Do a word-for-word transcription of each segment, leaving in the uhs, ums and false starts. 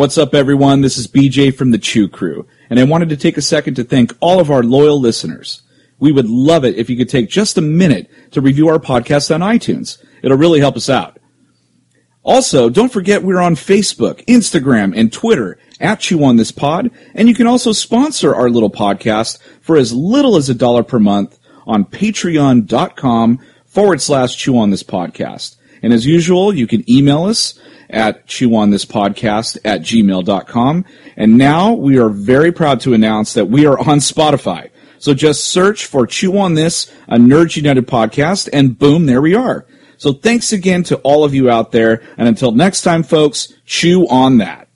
What's up, everyone? This is B J from the Chew Crew, and I wanted to take a second to thank all of our loyal listeners. We would love it if you could take just a minute to review our podcast on iTunes. It'll really help us out. Also, don't forget we're on Facebook, Instagram, and Twitter at Chew On This Pod, and you can also sponsor our little podcast for as little as a dollar per month on patreon.com forward slash Chew On This Podcast. And as usual, you can email us at chewonThisPodcast at gmail dot com. And now we are very proud to announce that we are on Spotify. So just search for Chew On This, a Nerds United podcast, and boom, there we are. So thanks again to all of you out there, and until next time, folks, chew on that.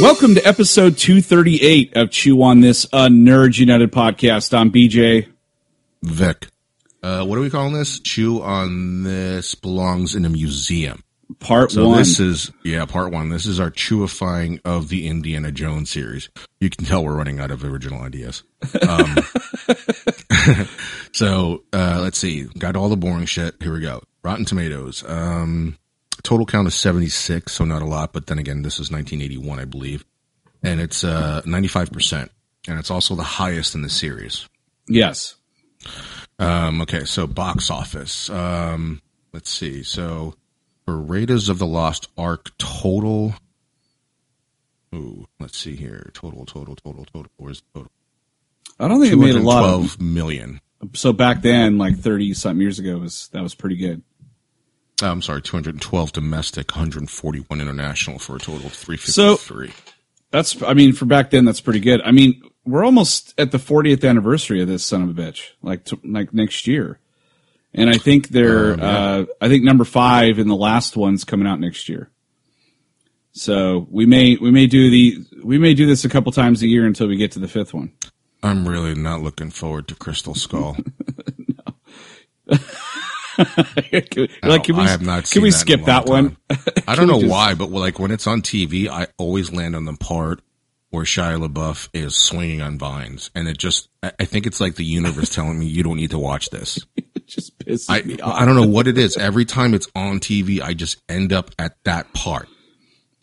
Welcome to episode two thirty-eight of Chew On This, a Nerds United podcast. I'm B J. Vic. Uh, what are we calling this? Chew On This belongs in a museum. Part so one. This is, yeah, part one. This is our chewifying of the Indiana Jones series. You can tell we're running out of original ideas. Um, so uh, let's see. Got all the boring shit. Here we go. Rotten Tomatoes. Um, total count is seventy-six, so not a lot. But then again, this is nineteen eighty-one, I believe. And it's uh, ninety-five percent, and it's also the highest in the series. Yes. Um, okay, so box office. Um, let's see. So for Raiders of the Lost Ark, total... Ooh, let's see here. Total, total, total, total. Where's the total? I don't think it made a lot of... twelve million. So back then, like thirty-something years ago, was that was pretty good. Oh, I'm sorry, two hundred twelve domestic, one hundred forty-one international, for a total of three hundred fifty-three. So, That's, I mean, for back then, that's pretty good. I mean, we're almost at the fortieth anniversary of this son of a bitch, like, to, like next year. And I think they're, um, yeah. uh, I think number five and the last one's coming out next year. So we may, we may do the, we may do this a couple times a year until we get to the fifth one. I'm really not looking forward to Crystal Skull. No. Can, no, like, can we, I have not seen can we that skip that one? I don't know just... why, but like when it's on T V, I always land on the part where Shia LaBeouf is swinging on vines, and it just—I think it's like the universe telling me you don't need to watch this. It just pisses I, me off. I don't know what it is. Every time it's on T V, I just end up at that part,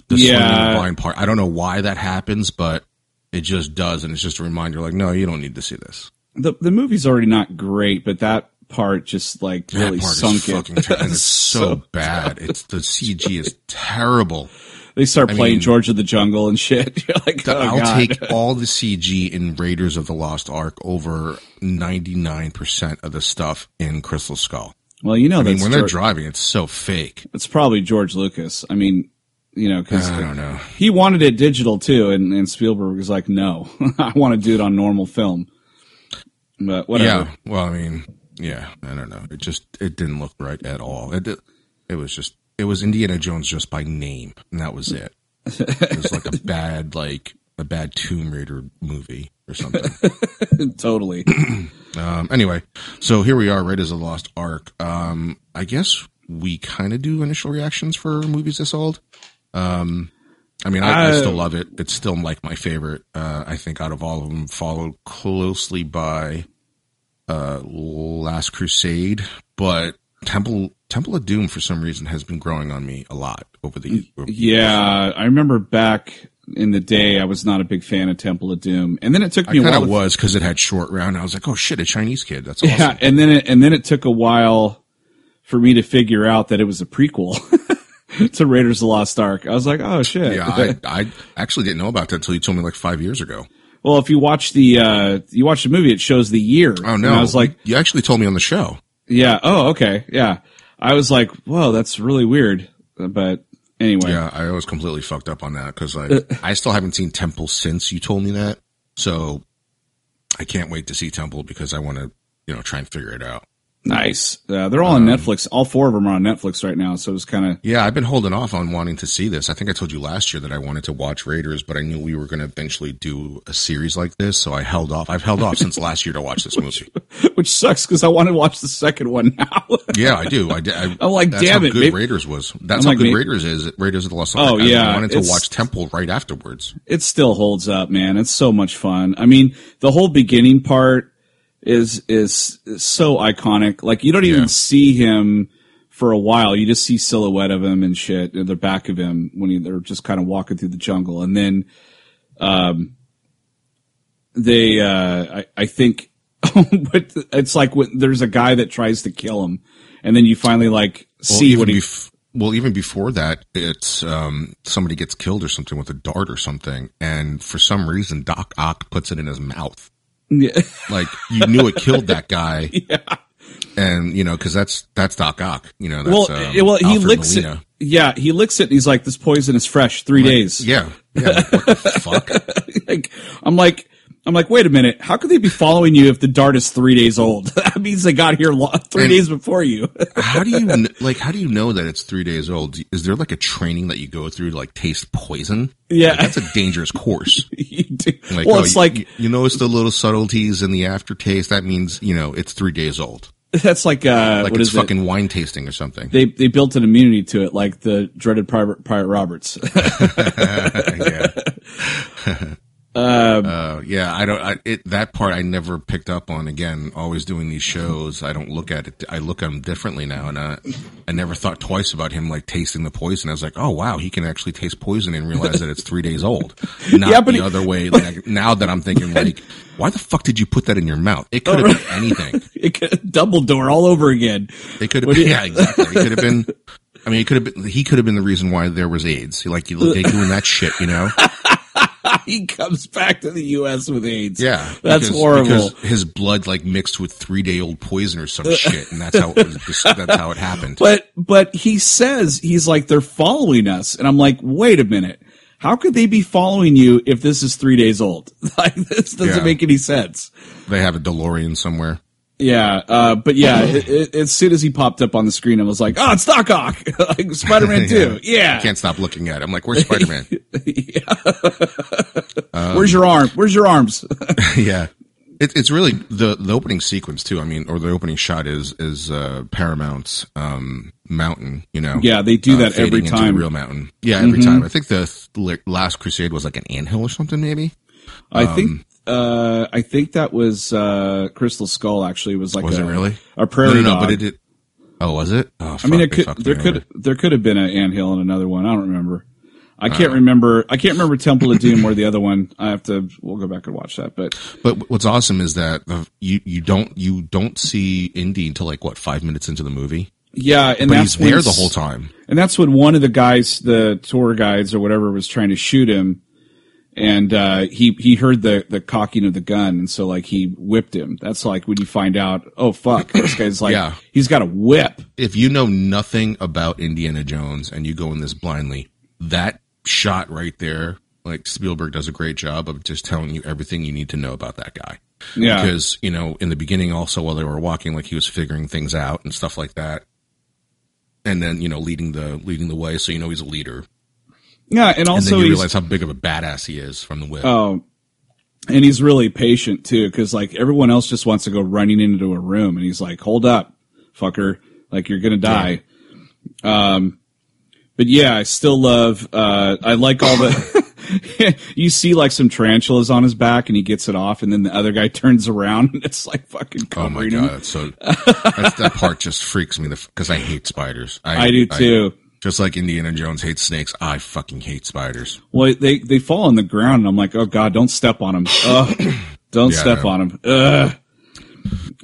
the yeah. swinging on vine part. I don't know why that happens, but it just does, and it's just a reminder. Like, no, you don't need to see this. The the movie's already not great, but that. Part just like really part sunk it. Fucking ter- it's so, so bad. It's the C G is terrible. They start playing I mean, George of the Jungle and shit. You're like, the, oh, I'll God. take all the C G in Raiders of the Lost Ark over ninety-nine percent of the stuff in Crystal Skull. Well, you know, I that's mean, when they're George, driving, it's so fake. It's probably George Lucas. I mean, you know, because I don't know. He wanted it digital too, and, and Spielberg was like, no, I want to do it on normal film. But whatever. Yeah. Well, I mean. Yeah, I don't know. It just it didn't look right at all. It it was just it was Indiana Jones just by name, and that was it. It was like a bad like a bad Tomb Raider movie or something. Totally. um, anyway, so here we are, Raiders of the Lost Ark. Um, I guess we kind of do initial reactions for movies this old. Um, I mean, I, I, I still love it. It's still like my favorite. Uh, I think out of all of them, followed closely by. Uh, Last Crusade, but Temple Temple of Doom for some reason has been growing on me a lot over the over yeah. years. I remember back in the day, I was not a big fan of Temple of Doom, and then it took me I a while. I was because it had short round. I was like, oh shit, a Chinese kid. That's awesome. Yeah, and then it, and then it took a while for me to figure out that it was a prequel to Raiders of the Lost Ark. I was like, oh shit. Yeah, I, I actually didn't know about that until you told me like five years ago. Well, if you watch the uh, you watch the movie, it shows the year. Oh no! And I was like, you actually told me on the show. Yeah. Oh, okay. Yeah. I was like, whoa, that's really weird. But anyway. Yeah, I was completely fucked up on that because I I still haven't seen Temple since you told me that. So I can't wait to see Temple because I want to you know try and figure it out. Nice. Uh, they're all um, on Netflix. All four of them are on Netflix right now. So it's kind of. Yeah, I've been holding off on wanting to see this. I think I told you last year that I wanted to watch Raiders, but I knew we were going to eventually do a series like this. So I held off. I've held off since last year to watch this movie. Which, which sucks because I want to watch the second one now. Yeah, I do. I, I, I'm like, that's damn how it. Good maybe, Raiders was. That's I'm how like, good maybe, Raiders is. Raiders of the Lost Ark. Oh, I, yeah. I wanted to watch Temple right afterwards. It still holds up, man. It's so much fun. I mean, the whole beginning part. Is, is is so iconic. Like, you don't even yeah. see him for a while. You just see silhouette of him and shit, the back of him when he, they're just kind of walking through the jungle. And then um, they, uh, I, I think, but it's like when there's a guy that tries to kill him, and then you finally like see well, what he. Bef- well, even before that, it's um, somebody gets killed or something with a dart or something, and for some reason, Doc Ock puts it in his mouth. Yeah. Like, you knew it killed that guy. Yeah. And, you know, because that's that's Doc Ock. You know, that's well, um, well, he Alfred licks Molina. It. Yeah, he licks it, and he's like, this poison is fresh, three like, days. Yeah. Yeah. What the fuck? Like, I'm like, I'm like, wait a minute. How could they be following you if the dart is three days old? That means they got here lo- three and days before you. How do you like? How do you know that it's three days old? Is there like a training that you go through to like taste poison? Yeah, like, that's a dangerous course. You do. Like, well, oh, it's you, like you, you notice the little subtleties in the aftertaste. That means you know it's three days old. That's like uh, like what it's is fucking it? Wine tasting or something. They they built an immunity to it, like the dreaded Pirate, Pirate Roberts. Yeah. Um, uh, yeah, I don't, I, it, that part I never picked up on again, always doing these shows. I don't look at it. I look at him differently now. And I, I never thought twice about him like tasting the poison. I was like, oh wow, he can actually taste poison and realize that it's three days old. Not yeah, the he, other way. Like, now that I'm thinking like, why the fuck did you put that in your mouth? It could have right. been anything. It could have Dumbledore all over again. It could have been, you- yeah, exactly. It could have been, I mean, it could have been, he could have been the reason why there was AIDS. Like, you, they doing that shit, you know? He comes back to the U S with AIDS. Yeah. That's because, horrible. Because his blood like mixed with three day old poison or some shit. And that's how it was, that's how it happened. But, but he says, he's like, they're following us. And I'm like, wait a minute. How could they be following you if this is three days old? Like, this doesn't yeah. make any sense. They have a DeLorean somewhere. Yeah. Uh, but yeah, it, it, as soon as he popped up on the screen, I was like, oh, it's Doc Ock. Like Spider-Man yeah. two. Yeah. I can't stop looking at him. Like, where's Spider-Man? Yeah. um, Where's your arm? Where's your arms? Yeah. It, it's really the, the opening sequence too. I mean, or the opening shot is, is, uh, Paramount's, um, mountain, you know? Yeah. They do uh, that every time. Into a real mountain. Yeah. Every mm-hmm. time. I think the th- Last Crusade was like an anthill or something, maybe. I um, think. Uh, I think that was uh, Crystal Skull. Actually, it was like was a, it really? A prairie no, no, no, dog. But it did. Oh, was it? Oh, fuck, I mean, it could, there could there could have been an anthill and another one. I don't remember. I can't uh, remember. I can't remember Temple of Doom or the other one. I have to. We'll go back and watch that. But but what's awesome is that you you don't you don't see Indy until like what five minutes into the movie. Yeah, and but that's he's there the whole time. And that's when one of the guys, the tour guides or whatever, was trying to shoot him. And, uh, he, he heard the, the cocking of the gun. And so like he whipped him. That's like when you find out, oh fuck, this guy's like, yeah. he's got a whip. If you know nothing about Indiana Jones and you go in this blindly, that shot right there, like Spielberg does a great job of just telling you everything you need to know about that guy. Yeah. Because, you know, in the beginning also while they were walking, like he was figuring things out and stuff like that. And then, you know, leading the, leading the way. So, you know, he's a leader. Yeah, and also and then you realize how big of a badass he is from the whip. Oh, and he's really patient too, because like everyone else just wants to go running into a room, and he's like, "Hold up, fucker! Like you're gonna die." Yeah. Um, but yeah, I still love. Uh, I like all the. You see, like some tarantulas on his back, and he gets it off, and then the other guy turns around, and it's like fucking. Oh my god! Him. So that's, that part just freaks me the because I hate spiders. I, I do too. I, Just like Indiana Jones hates snakes, I fucking hate spiders. Well, they, they fall on the ground, and I'm like, oh, God, don't step on them. Ugh, don't yeah, step no. on them. Ugh.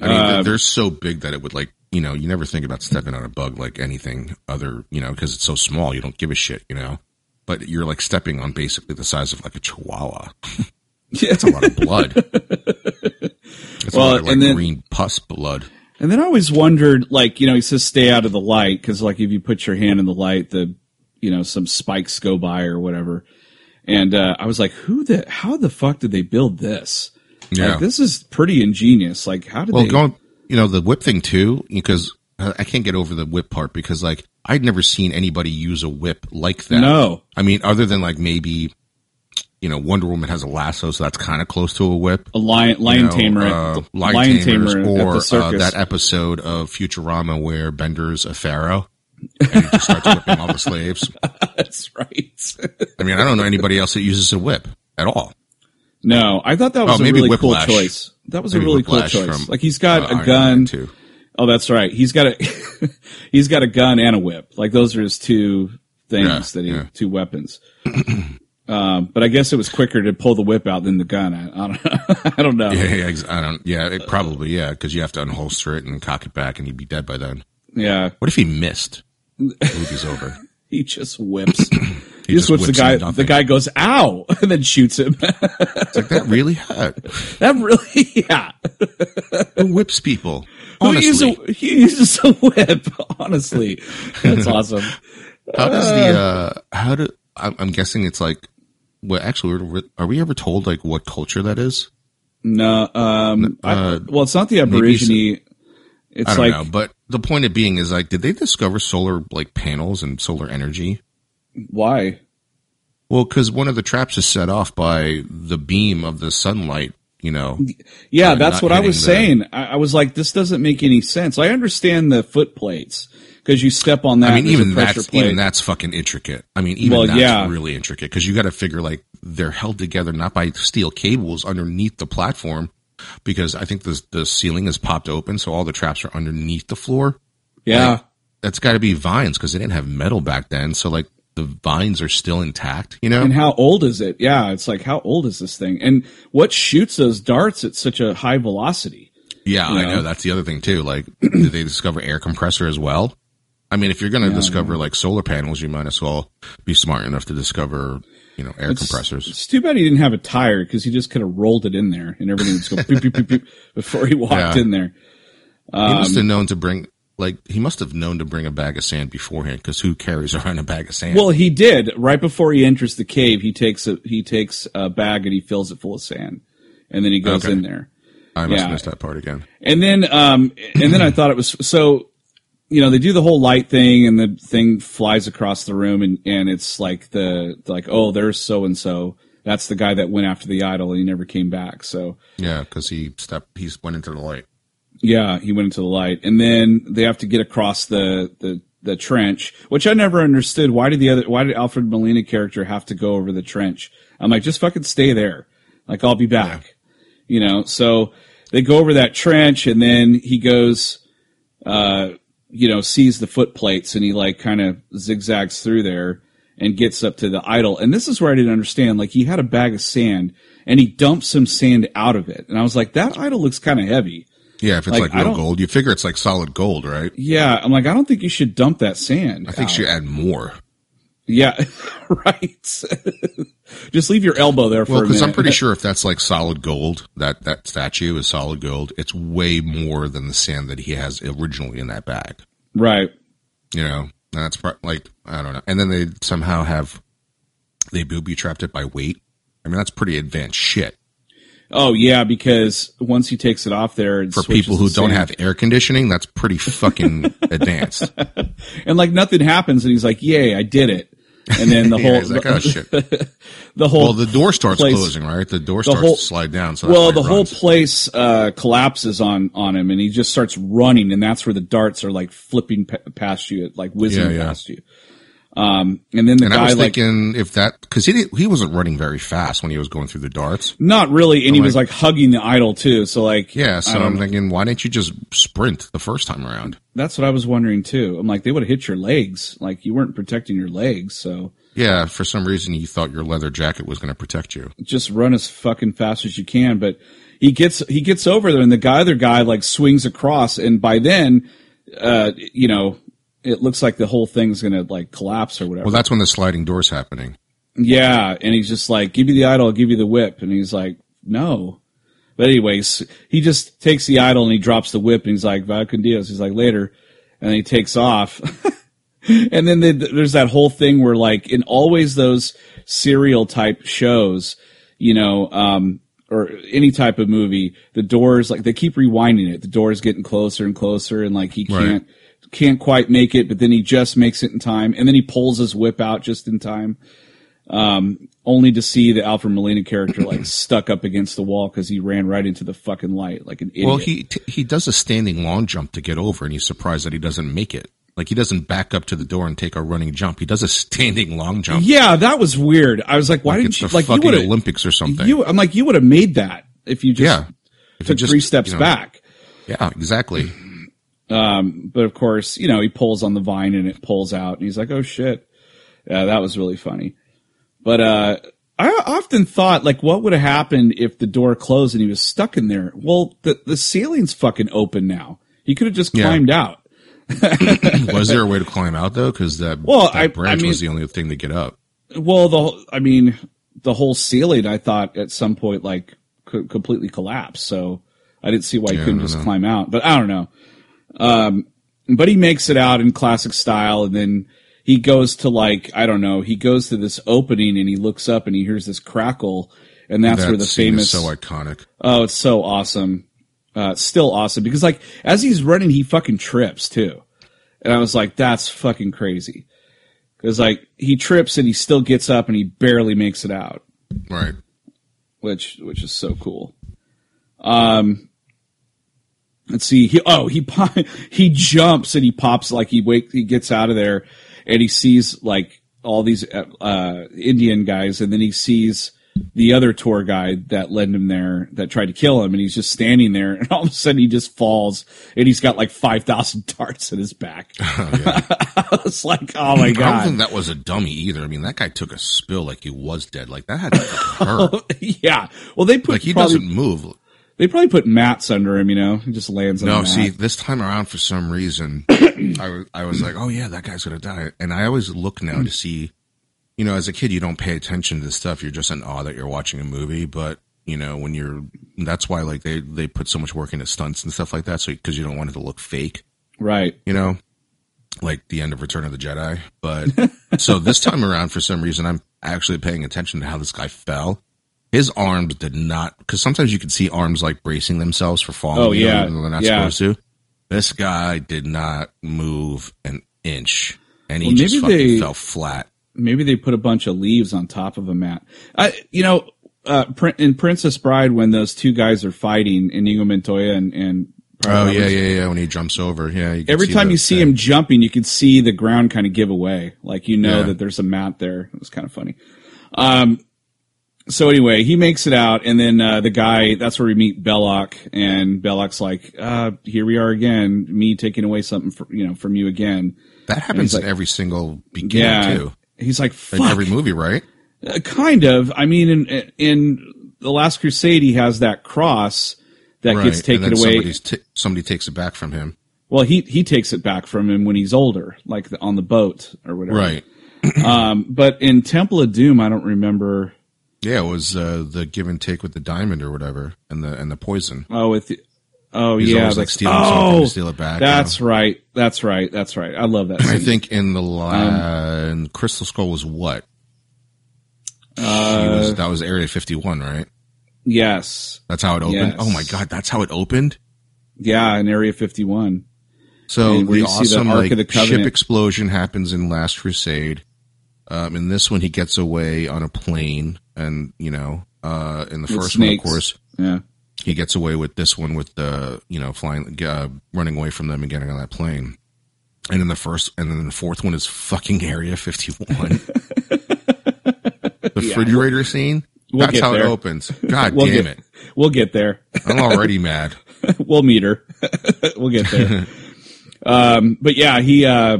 I mean, uh, they're so big that it would, like, you know, you never think about stepping on a bug like anything other, you know, because it's so small, you don't give a shit, you know. But you're, like, stepping on basically the size of, like, a chihuahua. That's a lot of blood. That's well, a lot of, like, and then- green pus blood. And then I always wondered, like, you know, he says stay out of the light because, like, if you put your hand in the light, the, you know, some spikes go by or whatever. And uh, I was like, who the, how the fuck did they build this? Yeah. Like, this is pretty ingenious. Like, how did well, they? Well, you know, the whip thing too, because I can't get over the whip part, because like I'd never seen anybody use a whip like that. No. I mean, other than like maybe, you know, Wonder Woman has a lasso, so that's kind of close to a whip. A lion, lion you know, tamer, uh, lion, lion tamers, tamer, or at the uh, that episode of Futurama where Bender's a pharaoh and he just starts whipping all the slaves. That's right. I mean, I don't know anybody else that uses a whip at all. No, I thought that was oh, a maybe really Whiplash. cool choice. That was maybe a really Whiplash cool choice. From, like he's got uh, a gun. Oh, that's right. He's got a he's got a gun and a whip. Like those are his two things yeah, that he yeah. two weapons. Um, but I guess it was quicker to pull the whip out than the gun. I, I don't know. I don't know. Yeah, yeah, I don't, yeah it probably, yeah, because you have to unholster it and cock it back, and he'd be dead by then. Yeah. What if he missed? The movie's over. He just whips. he, he just whips, whips the guy. The guy goes, ow, and then shoots him. It's like, that really hurt. That really, yeah. Who whips people? Honestly. Who uses a, he uses a whip, honestly. That's awesome. How does the, uh, how do, I'm, I'm guessing it's like, well, actually, are we ever told like what culture that is? No, um, uh, I, well, it's not the Aborigine. It's, it's I don't like, know, but the point of being is like, did they discover solar like panels and solar energy? Why? Well, because one of the traps is set off by the beam of the sunlight. You know, yeah, that's what I was the, saying. I, I was like, this doesn't make any sense. I understand the foot plates. Because you step on that, I mean, even that's plate. even that's fucking intricate. I mean, even well, that's yeah. really intricate. Because you got to figure like they're held together not by steel cables underneath the platform, because I think the the ceiling is popped open, so all the traps are underneath the floor. Yeah, like, that's got to be vines because they didn't have metal back then, so like the vines are still intact. You know, and how old is it? Yeah, it's like how old is this thing? And what shoots those darts at such a high velocity? Yeah, you know? I know that's the other thing too. Like, did they discover air compressor as well? I mean, if you're going to yeah, discover, like, solar panels, you might as well be smart enough to discover, you know, air it's, compressors. It's too bad he didn't have a tire because he just could have rolled it in there and everything would just go boop, boop, boop, boop before he walked yeah. in there. Um, he must have known to bring, like, he must have known to bring a bag of sand beforehand because who carries around a bag of sand? Well, he did. Right before he enters the cave, he takes a, he takes a bag and he fills it full of sand. And then he goes okay. in there. I must yeah. have missed that part again. And then, um, and then I thought it was so. You know, they do the whole light thing and the thing flies across the room and, and it's like the, like, oh, there's so-and-so. That's the guy that went after the idol and he never came back. So yeah, cause he stepped, he went into the light. Yeah. He went into the light and then they have to get across the, the, the trench, which I never understood. Why did the other, why did Alfred Molina character have to go over the trench? I'm like, just fucking stay there. Like, I'll be back, yeah. you know? So they go over that trench and then he goes, uh, you know, sees the foot plates and he like kind of zigzags through there and gets up to the idol. And this is where I didn't understand. Like he had a bag of sand and he dumped some sand out of it. And I was like, that idol looks kind of heavy. Yeah. If it's like, like real gold, you figure it's like solid gold, right? Yeah. I'm like, I don't think you should dump that sand. I think you should add more. Yeah. Right. Just leave your elbow there for well, a minute. Well, because I'm pretty sure if that's like solid gold, that, that statue is solid gold, it's way more than the sand that he has originally in that bag. Right. You know, that's pro- like, I don't know. And then they somehow have, they booby-trapped it by weight. I mean, that's pretty advanced shit. Oh, yeah, because once he takes it off there... It For people who don't have air conditioning, that's pretty fucking advanced. And, like, nothing happens, and he's like, yay, I did it. And then the yeah, whole... He's like, oh, shit. The whole well, the door starts place, closing, right? The door starts the whole, to slide down. So well, the whole place uh, collapses on, on him, and he just starts running, and that's where the darts are, like, flipping p- past you, like, whizzing yeah, yeah. past you. Um, and then the and guy, I was like, thinking if that, cause he didn't, he wasn't running very fast when he was going through the darts. Not really. And so he like, was like hugging the idol too. So like, yeah. So I'm know. thinking, why didn't you just sprint the first time around? That's what I was wondering too. I'm like, they would have hit your legs. Like you weren't protecting your legs. So yeah, for some reason you thought your leather jacket was going to protect you. Just run as fucking fast as you can. But he gets, he gets over there and the guy, other guy like swings across. And by then, uh, you know, it looks like the whole thing's going to like collapse or whatever. Well, that's when the sliding door's happening. Yeah. And he's just like, give me the idol, I'll give you the whip. And he's like, no. But anyways, he just takes the idol and he drops the whip and he's like, va con Dios. He's like, later. And then he takes off. And then they, there's that whole thing where like in always those serial type shows, you know, um, or any type of movie, the doors, like, they keep rewinding it. The door's getting closer and closer, and like he can't right. can't quite make it, but then he just makes it in time, and then he pulls his whip out just in time, um, only to see the Alfred Molina character like stuck up against the wall because he ran right into the fucking light like an idiot. Well, he t- he does a standing long jump to get over, and he's surprised that he doesn't make it. Like, he doesn't back up to the door and take a running jump. He does a standing long jump. Yeah, that was weird. I was like, why like didn't you like fucking you Olympics or something? You, I'm like, you would have made that if you just yeah. if took you just, three steps you know, back. Yeah, exactly. Um, but of course, you know, he pulls on the vine and it pulls out, and he's like, oh shit. Yeah, that was really funny. But uh, I often thought, like, what would have happened if the door closed and he was stuck in there? Well, the the ceiling's fucking open now. He could have just climbed yeah. out. Was there a way to climb out though? Because that, well, that I, branch I mean, was the only thing to get up. Well, the I mean, the whole ceiling, I thought at some point like co- completely collapsed. So I didn't see why yeah, you couldn't just know. climb out. But I don't know. Um, but he makes it out in classic style, and then he goes to like I don't know. He goes to this opening, and he looks up, and he hears this crackle, and that's that where the scene famous is so iconic. Oh, it's so awesome. Uh, still awesome, because like as he's running, he fucking trips too, and I was like, "That's fucking crazy," because like he trips and he still gets up and he barely makes it out, right? Which which is so cool. Um, let's see. He, oh, he he jumps and he pops like he wake he gets out of there, and he sees like all these uh, Indian guys, and then he sees the other tour guide that led him there that tried to kill him, and he's just standing there, and all of a sudden he just falls, and he's got like five thousand darts in his back. Oh, yeah. I was like, oh my God. I don't think that was a dummy either. I mean, that guy took a spill like he was dead. Like that had to hurt. Yeah. Well, they put, like he probably, doesn't move. They probably put mats under him, you know, he just lands on no, the mat. No, see, this time around for some reason, I, I was like, oh yeah, that guy's going to die. And I always look now to see, you know, as a kid, you don't pay attention to this stuff. You're just in awe that you're watching a movie. But, you know, when you're, that's why, like, they, they put so much work into stunts and stuff like that. So, because you don't want it to look fake. Right. You know, like the end of Return of the Jedi. But so this time around, for some reason, I'm actually paying attention to how this guy fell. His arms did not, because sometimes you can see arms like bracing themselves for falling. Oh, yeah. You know, they're not yeah. supposed to. This guy did not move an inch. And he well, just fucking they... fell flat. Maybe they put a bunch of leaves on top of a mat. I, you know, uh, in Princess Bride, when those two guys are fighting, Inigo Montoya and, and oh yeah, yeah, yeah, when he jumps over, yeah. You every time you see thing. him jumping, you can see the ground kind of give away, like you know yeah. that there's a mat there. It was kind of funny. Um, so anyway, he makes it out, and then uh, the guy. That's where we meet Belloq, and Belloq's like, uh, "Here we are again. Me taking away something, for, you know, from you again." That happens in like, every single beginning yeah, too. He's like, fuck. In every movie, right? Uh, kind of. I mean, in in The Last Crusade, he has that cross that right. gets taken away. T- somebody takes it back from him. Well, he, he takes it back from him when he's older, like the, on the boat or whatever. Right. um, but in Temple of Doom, I don't remember. Yeah, it was uh, the give and take with the diamond or whatever, and the and the poison. Oh, with the, oh he's yeah, always, like stealing oh, something to steal it back. That's you know? right. That's right. That's right. I love that scene. I think in the la- um, in Crystal Skull was what? Uh, was, that was Area fifty-one, right? Yes. That's how it opened? Yes. Oh, my God. That's how it opened? Yeah, in Area fifty-one. So and the awesome the like, the ship explosion happens in Last Crusade. Um, in this one, he gets away on a plane. And, you know, uh, in the with first snakes. one, of course. Yeah. He gets away with this one with the, you know, flying, uh, running away from them and getting on that plane. And then the first, and then the fourth one is fucking Area fifty-one. The yeah. refrigerator scene. We'll that's how there. it opens. God we'll damn get, it. We'll get there. I'm already mad. We'll meet her. We'll get there. um, but yeah, he, uh,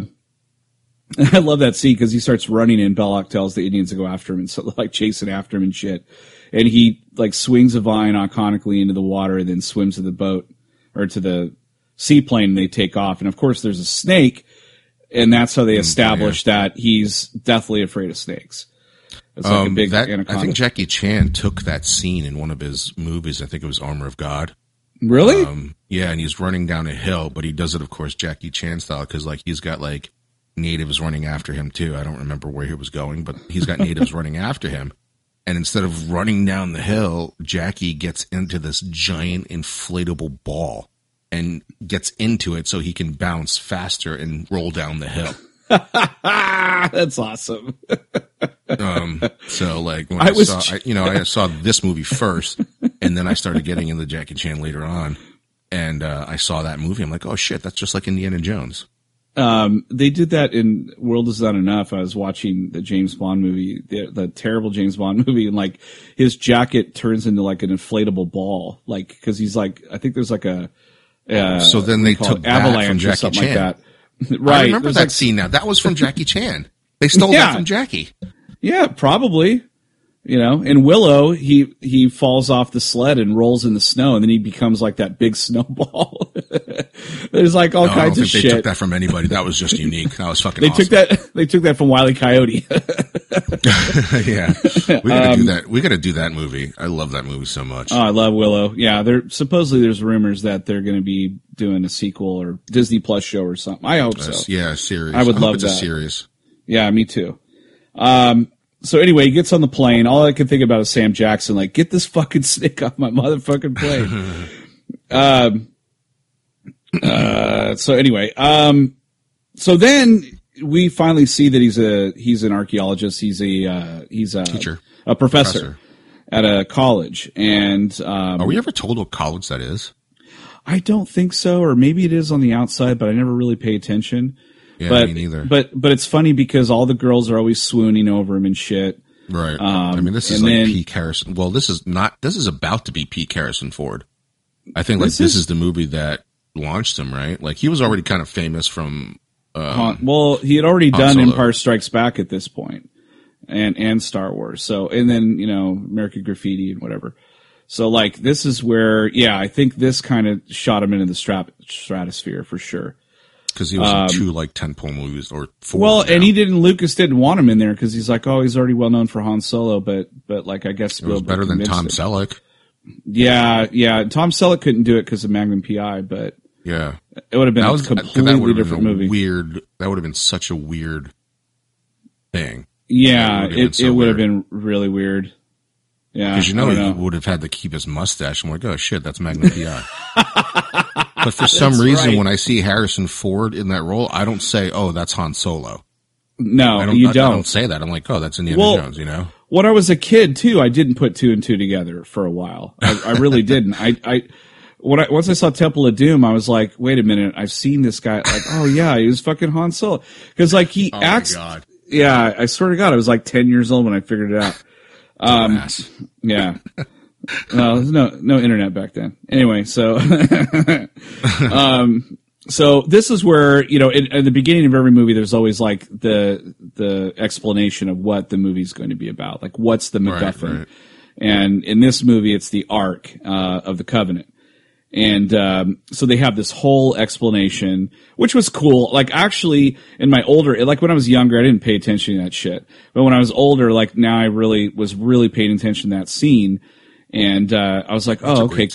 I love that scene because he starts running and Belloq tells the Indians to go after him and so like chasing after him and shit. And he like swings a vine iconically into the water and then swims to the boat or to the seaplane and they take off. And of course there's a snake and that's how they establish yeah. that he's deathly afraid of snakes. It's um, like a big that, anaconda. I think Jackie Chan took that scene in one of his movies. I think it was Armor of God. Really? Um, yeah. And he's running down a hill, but he does it, of course, Jackie Chan style. Cause like he's got like natives running after him too. I don't remember where he was going, but he's got natives running after him. And instead of running down the hill, Jackie gets into this giant inflatable ball and gets into it so he can bounce faster and roll down the hill. That's awesome. um, so like when I, I was, saw, I, you know, I saw this movie first, and then I started getting into Jackie Chan later on, and uh, I saw that movie. I'm like, oh shit, that's just like Indiana Jones. Um, they did that in World Is Not Enough. I was watching the James Bond movie, the, the terrible James Bond movie, and like his jacket turns into like an inflatable ball, like because he's like, I think there's like a uh, so then they took avalanche from Jackie or something Chan. Like that. Right. I remember that like, scene now. That was from Jackie Chan. They stole yeah. that from Jackie. Yeah, probably. You know, in Willow, he, he falls off the sled and rolls in the snow, and then he becomes like that big snowball. There's like all no, kinds I don't think of they shit. They took that from anybody. That was just unique. That was fucking they awesome. Took that, they took that from Wile E. Coyote. Yeah. We gotta um, do that. We gotta do that movie. I love that movie so much. Oh, I love Willow. Yeah. There, supposedly there's rumors that they're going to be doing a sequel or Disney Plus show or something. I hope so. Yeah, a series. I would I love hope it's that. A series. Yeah, me too. Um, So anyway, he gets on the plane. All I can think about is Sam Jackson, like, get this fucking snake off my motherfucking plane. um, uh, so anyway, um, so then we finally see that he's a he's an archaeologist. He's a uh, he's a teacher, a professor, professor at a college. And um, are we ever told what college that is? I don't think so, or maybe it is on the outside, but I never really pay attention. Yeah, but, me neither. But but it's funny because all the girls are always swooning over him and shit. Right. Um, I mean, this is like then, peak Harrison. Well, this is not. This is about to be peak Harrison Ford. I think like this, this is, is the movie that launched him, right? Like he was already kind of famous from. Um, Han, well, he had already Han done Solo. Empire Strikes Back at this point, and and Star Wars. So and then you know American Graffiti and whatever. So like this is where yeah, I think this kind of shot him into the strap, stratosphere for sure. Because he was in um, two like tentpole movies or four. Well, now. And he didn't. Lucas didn't want him in there because he's like, oh, he's already well known for Han Solo, but but like I guess Spielberg it was better than Tom him. Selleck. Yeah, yeah. Tom Selleck couldn't do it because of Magnum P I, but yeah, it would have been that a was, completely that been different a movie. Weird. That would have been such a weird thing. Yeah, it it would have been, so been really weird. Yeah, because you know, know he would have had to keep his mustache. I'm like, oh shit, that's Magnum P I. But for some that's reason, right. when I see Harrison Ford in that role, I don't say, oh, that's Han Solo. No, I don't, you I, don't. I don't say that. I'm like, oh, that's Indiana well, Jones, you know? When I was a kid, too, I didn't put two and two together for a while. I, I really didn't. I, I, when I Once I saw Temple of Doom, I was like, wait a minute. I've seen this guy. Like, oh, yeah, he was fucking Han Solo. Because, like, he oh acts. God. Yeah, I swear to God, I was like ten years old when I figured it out. Um, yeah. No, there's no, no internet back then. Anyway, so, um, so this is where, you know, in, at the beginning of every movie, there's always like the, the explanation of what the movie's going to be about. Like, what's the MacGuffin? Right, right. And in this movie, it's the Ark, uh, of the Covenant. And, um, so they have this whole explanation, which was cool. Like, actually, in my older, like when I was younger, I didn't pay attention to that shit. But when I was older, like now I really was really paying attention to that scene. And uh, I was like, oh, okay.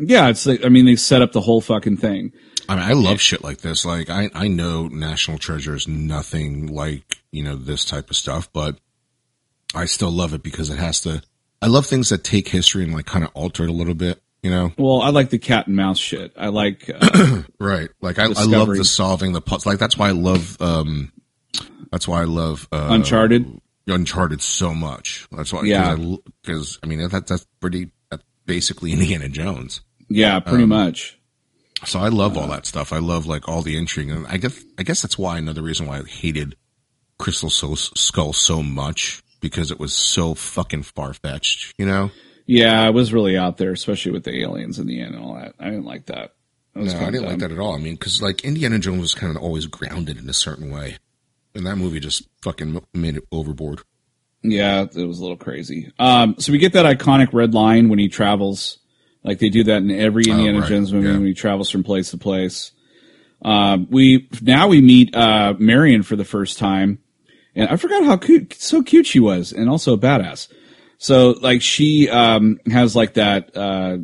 Yeah, it's like, I mean, they set up the whole fucking thing. I mean, I love yeah. shit like this. Like, I, I know National Treasure is nothing like, you know, this type of stuff, but I still love it because it has to. I love things that take history and, like, kind of alter it a little bit, you know? Well, I like the cat and mouse shit. I like. Uh, right. Like, I, I love the solving the puzzle. Like, that's why I love. Um, that's why I love. Uh, Uncharted. Uncharted so much. That's why, yeah. Because I, I mean that that's pretty. That's basically Indiana Jones. Yeah, pretty um, much. So I love uh, all that stuff. I love like all the intrigue, and I guess I guess that's why another reason why I hated Crystal Skull so much because it was so fucking far fetched. You know? Yeah, it was really out there, especially with the aliens in the end and all that. I didn't like that. that was no, I didn't dumb. like that at all. I mean, because like Indiana Jones was kind of always grounded in a certain way. And that movie just fucking made it overboard. Yeah, it was a little crazy. Um, so we get that iconic red line when he travels. Like, they do that in every Indiana oh, right. Jones movie yeah. when he travels from place to place. Um, we Now we meet uh, Marion for the first time. And I forgot how cute, so cute she was and also a badass. So, like, she um, has, like, that... Uh,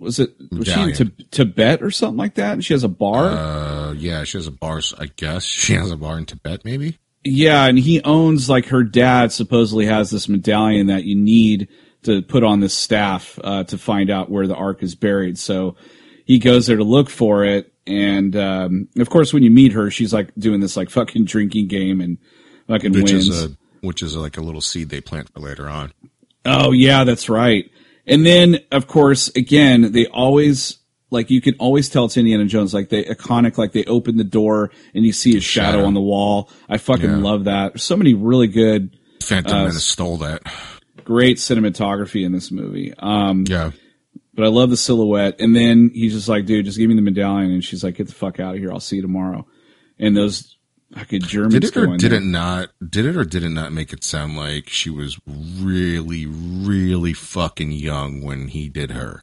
was it was she in t- Tibet or something like that? And she has a bar? Uh, yeah, she has a bar, I guess. She has a bar in Tibet, maybe? Yeah, and he owns, like, her dad supposedly has this medallion that you need to put on this staff uh, to find out where the Ark is buried. So he goes there to look for it. And, um, of course, when you meet her, she's, like, doing this, like, fucking drinking game and fucking which wins. Is a, which is, like, a little seed they plant for later on. Oh, yeah, that's right. And then, of course, again, they always... Like, you can always tell it's Indiana Jones. Like, they iconic, like, they open the door and you see his shadow, shadow. on the wall. I fucking yeah. love that. So many really good... Phantom uh, Menace stole that. Great cinematography in this movie. Um, yeah. But I love the silhouette. And then he's just like, dude, just give me the medallion. And she's like, get the fuck out of here. I'll see you tomorrow. And those fucking Germans did it or did there. it not? Did it or did it not make it sound like she was really, really fucking young when he did her?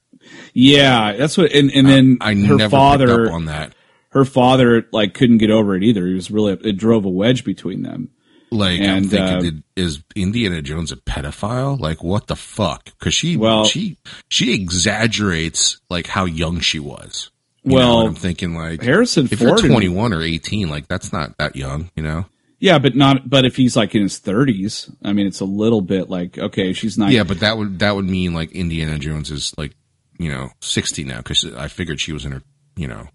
Yeah, that's what, and, and then I, I her never father picked up on that. Her father like couldn't get over it either. He was really it drove a wedge between them. Like, and, I'm thinking, uh, did, is Indiana Jones a pedophile? Like, what the fuck? Because she well, she she exaggerates like how young she was. You well, know? I'm thinking like Harrison if Ford, you're twenty-one or eighteen, like that's not that young, you know. Yeah, but not. But if he's like in his thirties, I mean, it's a little bit like okay, she's not. Yeah, but that would that would mean like Indiana Jones is like. You know, sixty now because I figured she was in her, you know,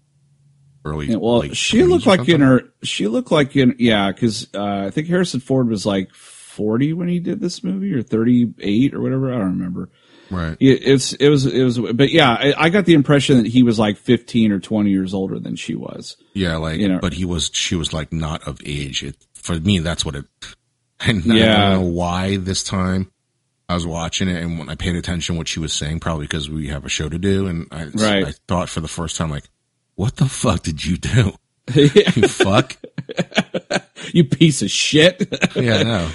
early. Yeah, well, she looked like in her. She looked like in yeah, because uh, I think Harrison Ford was like forty when he did this movie, or thirty-eight or whatever. I don't remember. Right. It, it's it was it was, but yeah, I, I got the impression that he was like fifteen or twenty years older than she was. Yeah, like, you know? But he was she was like not of age. It, for me, that's what it. And yeah. I don't know why this time. I was watching it, and when I paid attention to what she was saying, probably because we have a show to do, and I, right. I thought for the first time, like, what the fuck did you do? Yeah. You fuck? You piece of shit. Yeah, I know.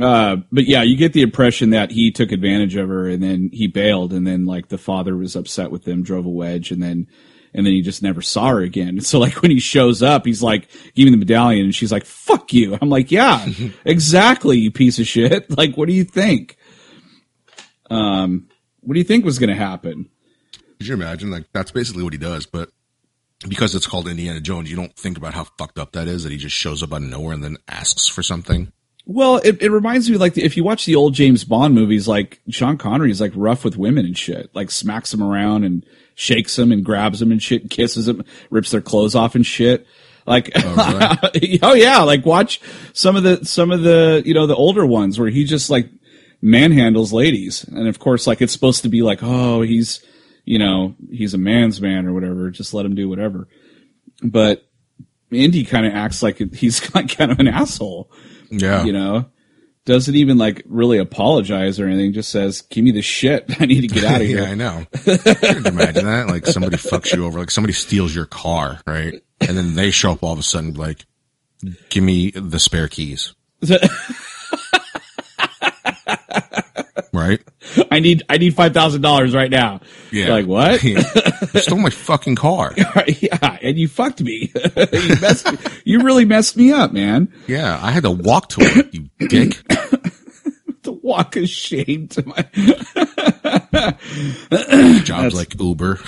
Uh, but, yeah, you get the impression that he took advantage of her, and then he bailed, and then, like, the father was upset with him, drove a wedge, and then and then he just never saw her again. So, like, when he shows up, he's like, give me the medallion, and she's like, fuck you. I'm like, yeah, exactly, you piece of shit. Like, what do you think? Um, what do you think was going to happen? Could you imagine? Like, that's basically what he does, but because it's called Indiana Jones, you don't think about how fucked up that is, that he just shows up out of nowhere and then asks for something. Well, it, it reminds me, like, the, if you watch the old James Bond movies, like, Sean Connery is, like, rough with women and shit. Like, smacks them around and shakes them and grabs them and shit, kisses them, rips their clothes off and shit. Like, oh, really? Oh yeah, like, watch some of the, some of the, you know, the older ones where he just, like, manhandles ladies, and of course, like, it's supposed to be like, oh, he's, you know, he's a man's man or whatever, just let him do whatever. But Indy kind of acts like he's like kind of an asshole. Yeah, you know, doesn't even like really apologize or anything, just says, give me the shit, I need to get out of here. Yeah, I know. I can imagine that, like, somebody fucks you over, like somebody steals your car, right, and then they show up all of a sudden like, give me the spare keys. Right, I need I need five thousand dollars right now. Yeah, like, what? Yeah. You stole my fucking car. Yeah, and you fucked me. you, messed me. You really messed me up, man. Yeah, I had to walk to it, you dick. The walk of shame to my job's That's... like Uber.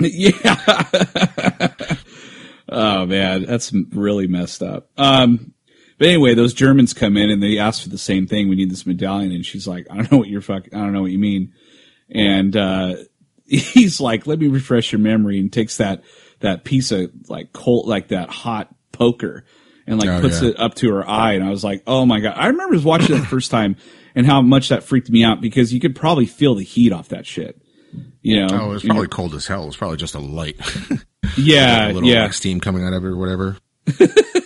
Yeah. Oh man, that's really messed up. Um. But anyway, those Germans come in and they ask for the same thing. We need this medallion. And she's like, I don't know what you're fucking, I don't know what you mean. And, uh, he's like, let me refresh your memory, and takes that, that piece of like cold, like that hot poker and like oh, puts yeah. it up to her eye. And I was like, oh my God. I remember watching that the first time and how much that freaked me out, because you could probably feel the heat off that shit. You know, oh, it was probably you know? cold as hell. It was probably just a light. Yeah. Like a little yeah. like steam coming out of it or whatever.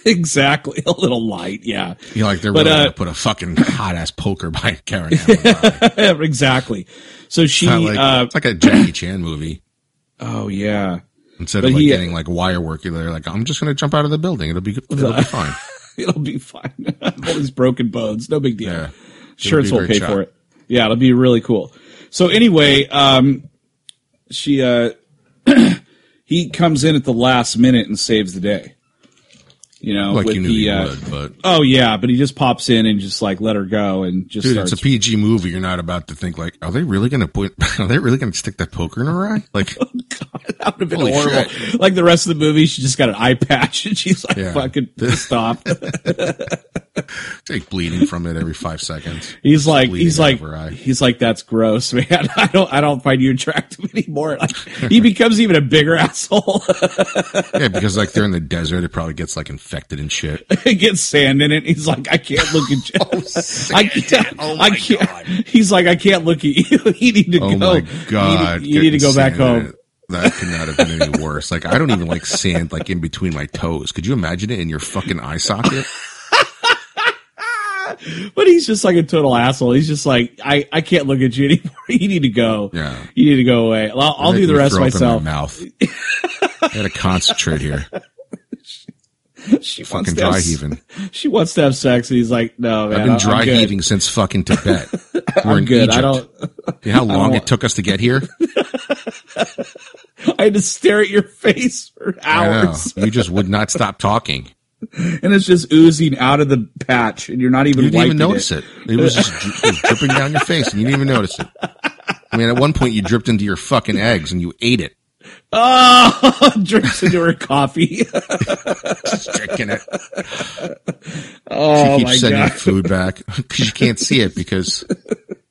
Exactly, a little light, yeah. You're like, they're but, really uh, gonna put a fucking hot ass poker by Karen. Exactly. So she, uh, like, uh, it's like a Jackie Chan movie. Oh yeah. Instead but of like he, getting like wire work, they're like, I'm just gonna jump out of the building. It'll be it'll uh, be fine. It'll be fine. All these broken bones, no big deal. Yeah, Shirts will pay shot. for it. Yeah, it'll be really cool. So anyway, um, she, uh, he comes in at the last minute and saves the day. You know, like with you knew the, he uh, would, but oh yeah, but he just pops in and just like let her go and just. Dude, starts... it's a P G movie. You're not about to think like, are they really going to put? Are they really going to stick that poker in her eye? Like, oh, God. That would have been Holy horrible. Shit. Like the rest of the movie, she just got an eye patch and she's like yeah. fucking pissed off. Take bleeding from it every five seconds. He's like, he's like, he's like, that's gross, man. I don't, I don't find you attractive anymore. Like, he becomes even a bigger asshole. Yeah, because like they're in the desert, it probably gets like infected and shit. It gets sand in it. He's like, I can't look at you. oh, I can't. Oh my I can't. God. He's like, I can't look at you. You need to oh go. Oh my God. You need, you need to go back home. That could not have been any worse. Like, I don't even like sand like in between my toes. Could you imagine it in your fucking eye socket? But he's just like a total asshole. He's just like, I, I can't look at you anymore. You need to go. Yeah. You need to go away. I'll, I'll do the rest myself. My mouth. I gotta concentrate here. She, she fucking dry have, heaving. She wants to have sex, and he's like, "No, man, I've been dry heaving since fucking Tibet. We're in good. Egypt. I don't. You know how long don't. It took us to get here? I had to stare at your face for hours. You just would not stop talking." And it's just oozing out of the patch, and you're not even. You didn't even notice it. It, it was just it was dripping down your face, and you didn't even notice it. I mean, at one point, you dripped into your fucking eggs, and you ate it. Oh, drinks into her coffee. She's drinking it. Oh, she keeps my sending God. Food back because you can't see it because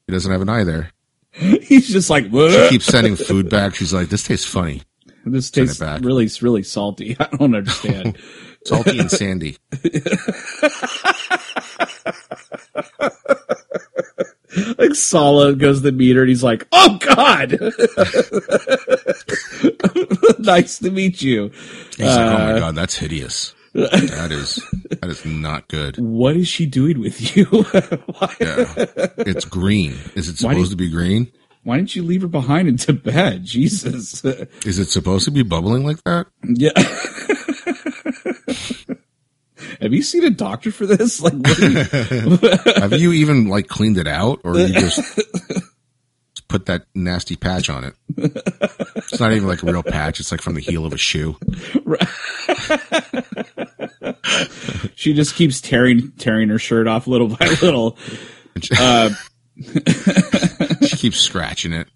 he doesn't have an eye there. He's just like, what? She keeps sending food back. She's like, this tastes funny. This Send tastes really, really salty. I don't understand. Salty and sandy. Like Sala goes to the meter and he's like, oh God. Nice to meet you. He's uh, like, oh my God, that's hideous. That is that is not good. What is she doing with you? Yeah. It's green. Is it supposed to be green? Why didn't you leave her behind in Tibet? Jesus. Is it supposed to be bubbling like that? Yeah. Have you seen a doctor for this? Like, what you- have you even like cleaned it out, or you just put that nasty patch on it? It's not even like a real patch; it's like from the heel of a shoe. She just keeps tearing, tearing her shirt off little by little. Uh, she keeps scratching it.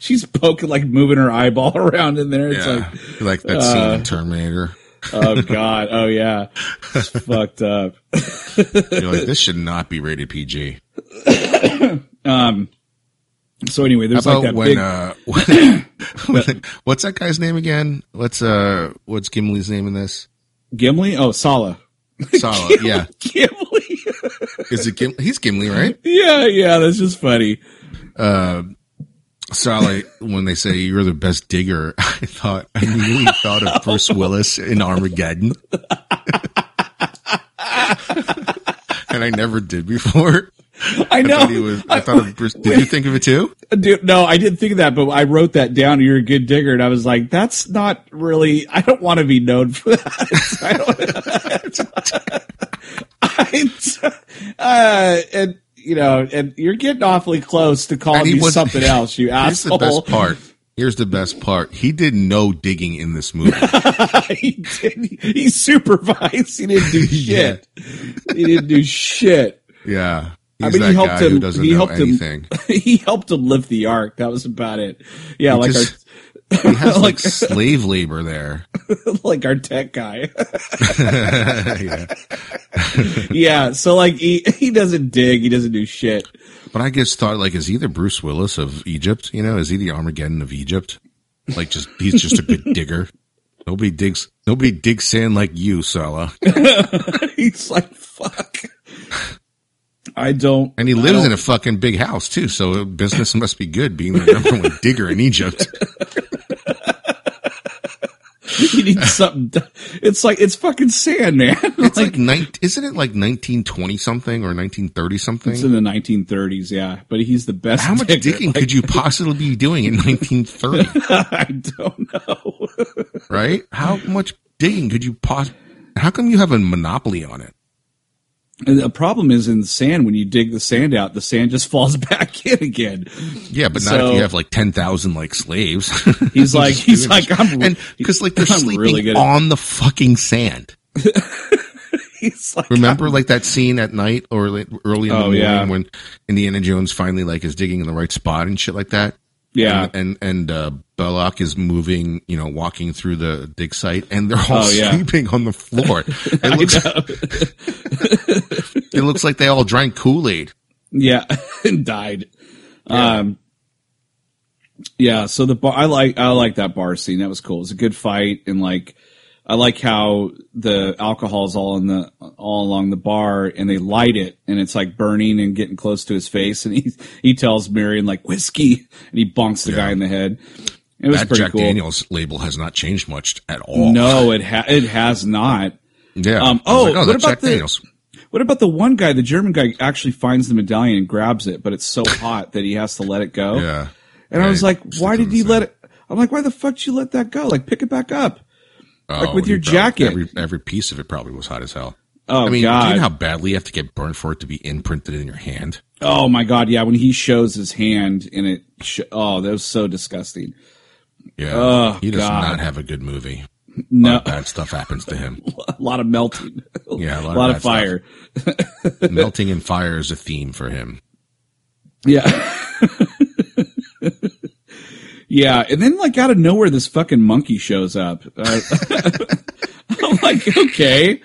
She's poking, like moving her eyeball around in there. It's yeah, like, like that scene uh, in Terminator. Oh God! Oh yeah, it's fucked up. You're like, this should not be rated P G. um. So anyway, there's How about like that when, big. Uh, when, when, what's that guy's name again? What's uh? What's Gimli's name in this? Gimli? Oh, Sala. Sala. Gim- yeah. Gimli. Is it Gimli? He's Gimli, right? Yeah, yeah. That's just funny. Uh, Sally, when they say you're the best digger, I thought I really thought of Bruce Willis in Armageddon, and I never did before. I know. I thought, he was, I thought of Bruce. Did Wait. You think of it too? Dude, no, I didn't think of that, but I wrote that down. You're a good digger, and I was like, that's not really. I don't want to be known for that. I, uh, and. You know, and you're getting awfully close to calling me was, something else, you asshole. Here's the best part. Here's the best part. He did no digging in this movie. he didn't. He supervised. He didn't do shit. Yeah. He didn't do shit. Yeah. He's I mean, that he helped guy him. Who doesn't he know helped anything. Him. He helped him lift the ark. That was about it. Yeah, he like just, our. He has like, like slave labor there. Like our tech guy. Yeah. Yeah, so like he, he doesn't dig, he doesn't do shit. But I just thought, like, is he the Bruce Willis of Egypt? You know, is he the Armageddon of Egypt? Like, just he's just a good digger. Nobody digs. Nobody digs sand like you, Salah. He's like, fuck. I don't. And he lives in a fucking big house too. So business must be good, being the number one digger in Egypt. You need something. To, it's like, it's fucking sand, man. It's like, like, isn't it like nineteen twenty something or nineteen thirty something? It's in the nineteen thirties, yeah. But he's the best. How much digging like, could you possibly be doing in nineteen thirty? I don't know. Right? How much digging could you possibly, how come you have a monopoly on it? And the problem is in the sand, when you dig the sand out, the sand just falls back in again. Yeah, but so, not if you have like ten thousand like slaves. He's like, he's like, this. I'm because like they're I'm sleeping really on at- the fucking sand. He's like, remember I'm- like that scene at night or like, early in the oh, morning yeah. when Indiana Jones finally like is digging in the right spot and shit like that. Yeah. And, and, and uh, Belloq is moving, you know, walking through the dig site, and they're all oh, yeah. sleeping on the floor. It looks, it looks like they all drank Kool-Aid. Yeah. And died. Yeah. Um, yeah. So the bar, I like, I like that bar scene. That was cool. It was a good fight. And like, I like how the alcohol is all in the, all along the bar, and they light it, and it's like burning and getting close to his face. And he, he tells Marion like whiskey, and he bonks the yeah. guy in the head. It was that pretty Jack cool. Daniels label has not changed much at all. No, it ha- it has not. Yeah. Um, oh, like, oh, what about Jack the, Daniels. What about the one guy, the German guy actually finds the medallion and grabs it, but it's so hot that he has to let it go. Yeah. And yeah, I was like, why did he let it? I'm like, why the fuck did you let that go? Like, pick it back up. Oh, like with your probably, jacket. Every, every piece of it probably was hot as hell. Oh, I mean, God. Do you know how badly you have to get burned for it to be imprinted in your hand? Oh, my God. Yeah, when he shows his hand in it. Sh- oh, that was so disgusting. Yeah. Oh, he does God. not have a good movie. No. A lot of bad stuff happens to him. A lot of melting. Yeah, a lot, a lot of, of fire. Melting and fire is a theme for him. Yeah. Yeah, and then, like, out of nowhere, this fucking monkey shows up. Uh, I'm like, okay.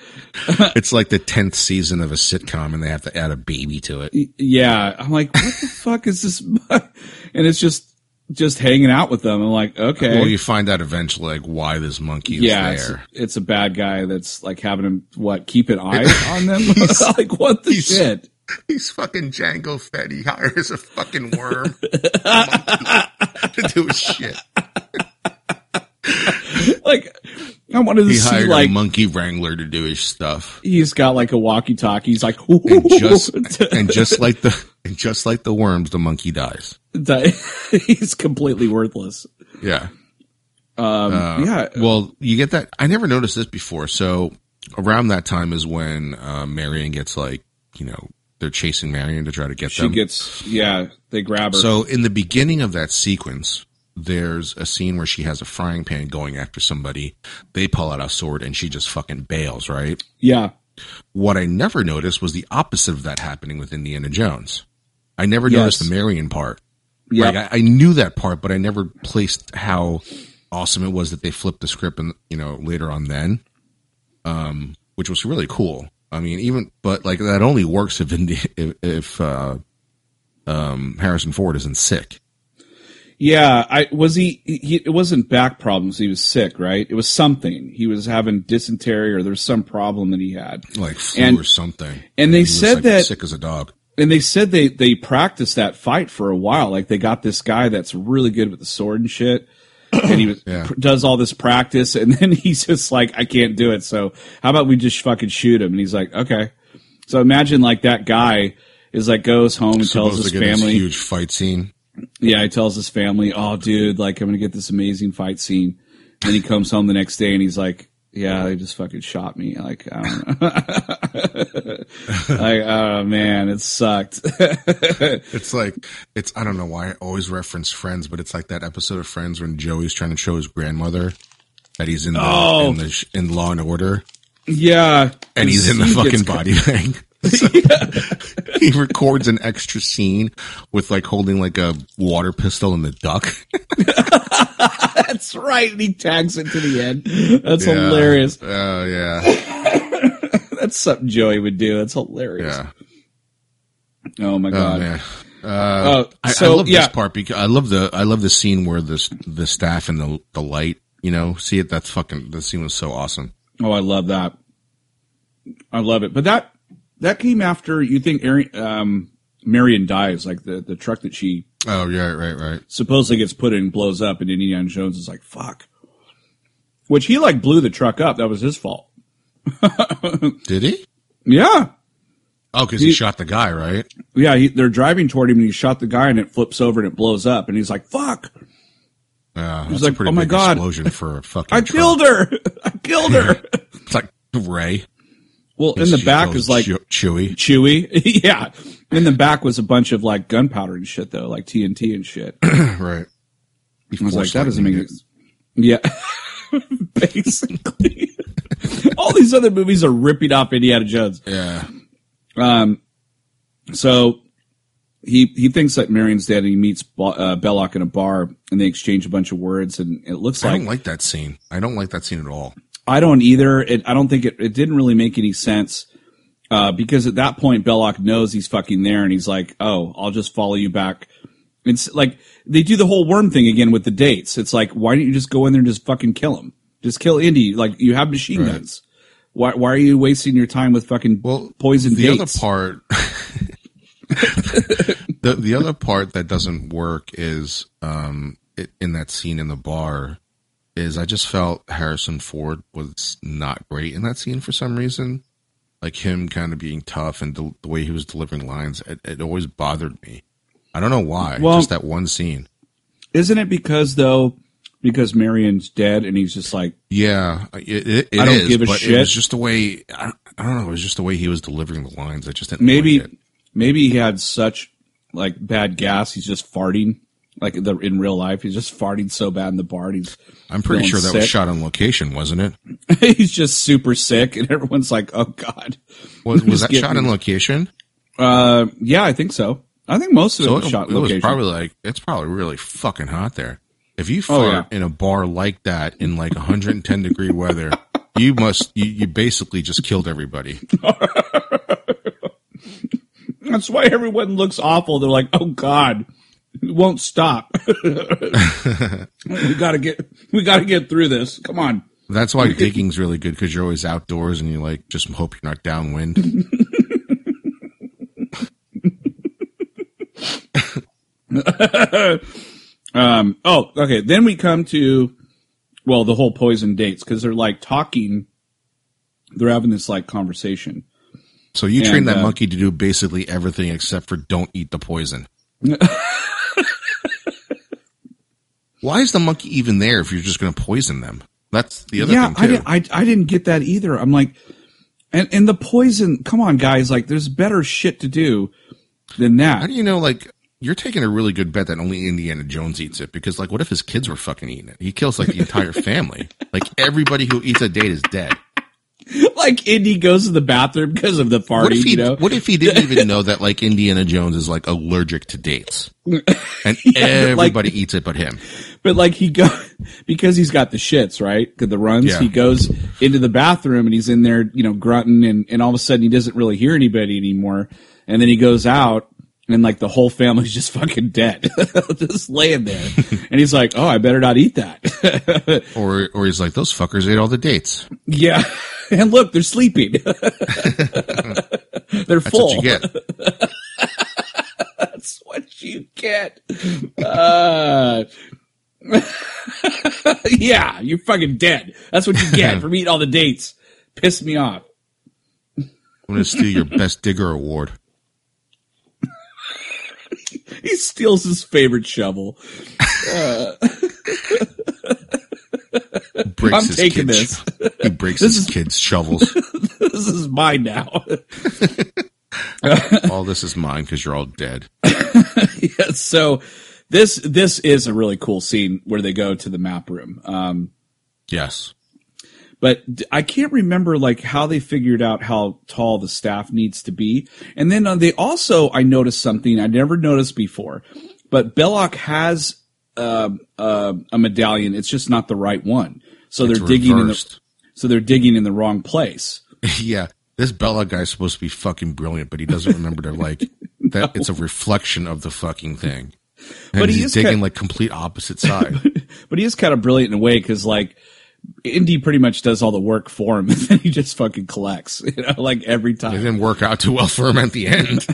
It's like the tenth season of a sitcom, and they have to add a baby to it. Yeah, I'm like, what the fuck is this? And it's just, just hanging out with them. I'm like, okay. Well, you find out eventually, like, why this monkey is yeah, there. It's, it's a bad guy that's, like, having him, what, keep an eye on them? Like, what the shit? He's fucking Django Fett. He hires a fucking worm a monkey to do his shit. Like, I wanted to he see hired like a monkey wrangler to do his stuff. He's got like a walkie-talkie. He's like, ooh. And just and just like the and just like the worms, the monkey dies. He's completely worthless. Yeah. Um, uh, yeah. Well, you get that. I never noticed this before. So around that time is when uh, Marion gets like, you know, they're chasing Marion to try to get she them. She gets, yeah, they grab her. So in the beginning of that sequence, there's a scene where she has a frying pan going after somebody. They pull out a sword and she just fucking bails, right? Yeah. What I never noticed was the opposite of that happening with Indiana Jones. I never yes. noticed the Marion part. Yeah. Like, I, I knew that part, but I never placed how awesome it was that they flipped the script and, you know, later on then, um, which was really cool. I mean, even, but like that only works if if, if uh, um, Harrison Ford isn't sick. Yeah, I was he, he. It wasn't back problems. He was sick, right? It was something. He was having dysentery, or there's some problem that he had, like flu and, or something. And they he said was, like, that sick as a dog. And they said they they practiced that fight for a while. Like they got this guy that's really good with the sword and shit. And he was, yeah. does all this practice, and then he's just like, I can't do it, so how about we just fucking shoot him? And he's like, okay. So imagine, like, that guy is like, goes home and tells his family. Huge fight scene. Yeah, he tells his family, oh, dude, like, I'm going to get this amazing fight scene. And then he comes home the next day, and he's like, yeah, they just fucking shot me. Like, I don't know. Like, oh, man, it sucked. It's like, it's, I don't know why I always reference Friends, but it's like that episode of Friends when Joey's trying to show his grandmother that he's in the, oh. in, the in Law and Order. Yeah. And he's in the he fucking body bang. So yeah. He records an extra scene with like holding like a water pistol and the duck. That's right. And he tags it to the end. That's yeah. hilarious. Oh, yeah. That's something Joey would do. That's hilarious. Yeah. Oh, my God. Oh, man. Uh, oh, so, I, I love yeah. this part because I love the I love the scene where this, the staff and the, the light, you know, see it. That's fucking, the scene was so awesome. Oh, I love that. I love it. But that, That came after, you think Aaron, um, Marion dies, like the, the truck that she oh yeah right right supposedly gets put in blows up, and Indiana Jones is like, fuck. Which he like blew the truck up. That was his fault. Did he? Yeah. Oh, because he, he shot the guy, right? Yeah, he, they're driving toward him, and he shot the guy, and it flips over, and it blows up, and he's like, fuck. Uh, he's like, a pretty oh my big God. Explosion for a fucking I truck. killed her. I killed her. It's like Ray. Well, in the back is like chewy, chewy. Yeah, in the back was a bunch of like gunpowder and shit, though, like T N T and shit. Right. He I was like, that doesn't make sense. Yeah, basically, all these other movies are ripping off Indiana Jones. Yeah. Um. So he he thinks that Marion's dead, and he meets uh, Belloq in a bar, and they exchange a bunch of words, and it looks like... I don't like that scene. I don't like that scene at all. I don't either. It, I don't think it, it didn't really make any sense, uh, because at that point, Belloq knows he's fucking there, and he's like, oh, I'll just follow you back. It's like, they do the whole worm thing again with the dates. It's like, why don't you just go in there and just fucking kill him? Just kill Indy. Like, you have machine right. guns. Why Why are you wasting your time with fucking well, poison the dates? The other part... the the other part that doesn't work is um it, in that scene in the bar is I just felt Harrison Ford was not great in that scene for some reason, like him kind of being tough and the, the way he was delivering lines, it, it always bothered me. I don't know why. Well, just that one scene. Isn't it because though because Marion's dead and he's just like yeah it, it, it I don't is, give a but shit. It was just the way I, I don't know. It was just the way he was delivering the lines. I just didn't maybe. Like it. Maybe he had such like bad gas. He's just farting like the, in real life. He's just farting so bad in the bar. He's I'm pretty sure that sick. was shot on location, wasn't it? He's just super sick, and everyone's like, "Oh God!" Was, was that getting... shot in location? Uh, yeah, I think so. I think most of so it was it, shot. It location. was probably like it's probably really fucking hot there. If you fart oh, yeah. in a bar like that in like one hundred ten degree weather, you must you, you basically just killed everybody. That's why everyone looks awful. They're like, "Oh God, it won't stop. we gotta get, we gotta get through this. Come on." That's why digging's really good because you're always outdoors and you like just hope you're not downwind. um. Oh, okay. Then we come to, well, the whole poison dates because they're like talking. They're having this like conversation. So you train and, that uh, monkey to do basically everything except for don't eat the poison. Why is the monkey even there if you're just going to poison them? That's the other yeah, thing, too. Yeah, I, I, I didn't get that either. I'm like, and, and the poison, come on, guys. Like, there's better shit to do than that. How do you know, like, you're taking a really good bet that only Indiana Jones eats it? Because, like, what if his kids were fucking eating it? He kills, like, the entire family. Like, everybody who eats a date is dead. Like Indy goes to the bathroom because of the farting. What if he, you know? What if he didn't even know that like Indiana Jones is like allergic to dates, and yeah, everybody like, eats it but him? But like he go because he's got the shits, right? The runs. Yeah. He goes into the bathroom and he's in there, you know, grunting, and, and all of a sudden he doesn't really hear anybody anymore. And then he goes out and like the whole family's just fucking dead, just laying there. And he's like, "Oh, I better not eat that." or or he's like, "Those fuckers ate all the dates." Yeah. And look, they're sleeping. They're full. That's what you get. That's what you get. Uh, yeah, you're fucking dead. That's what you get from eating all the dates. Pissed me off. I'm going to steal your best digger award. He steals his favorite shovel. Uh, I'm his taking this. He breaks this his is, kids' shovels. This is mine now. All this is mine because you're all dead. Yeah, so this this is a really cool scene where they go to the map room. Um, yes. But I can't remember like how they figured out how tall the staff needs to be. And then uh, they also, I noticed something I never noticed before, but Belloq has... Uh, uh, a medallion. It's just not the right one. So it's they're digging. In the, so they're digging in the wrong place. Yeah, this Belloq guy's supposed to be fucking brilliant, but he doesn't remember to like that. No. It's a reflection of the fucking thing. And but he he's is digging kind of, like complete opposite side. But, but he is kind of brilliant in a way because like Indy pretty much does all the work for him, and then he just fucking collects. You know, like every time. It didn't work out too well for him at the end.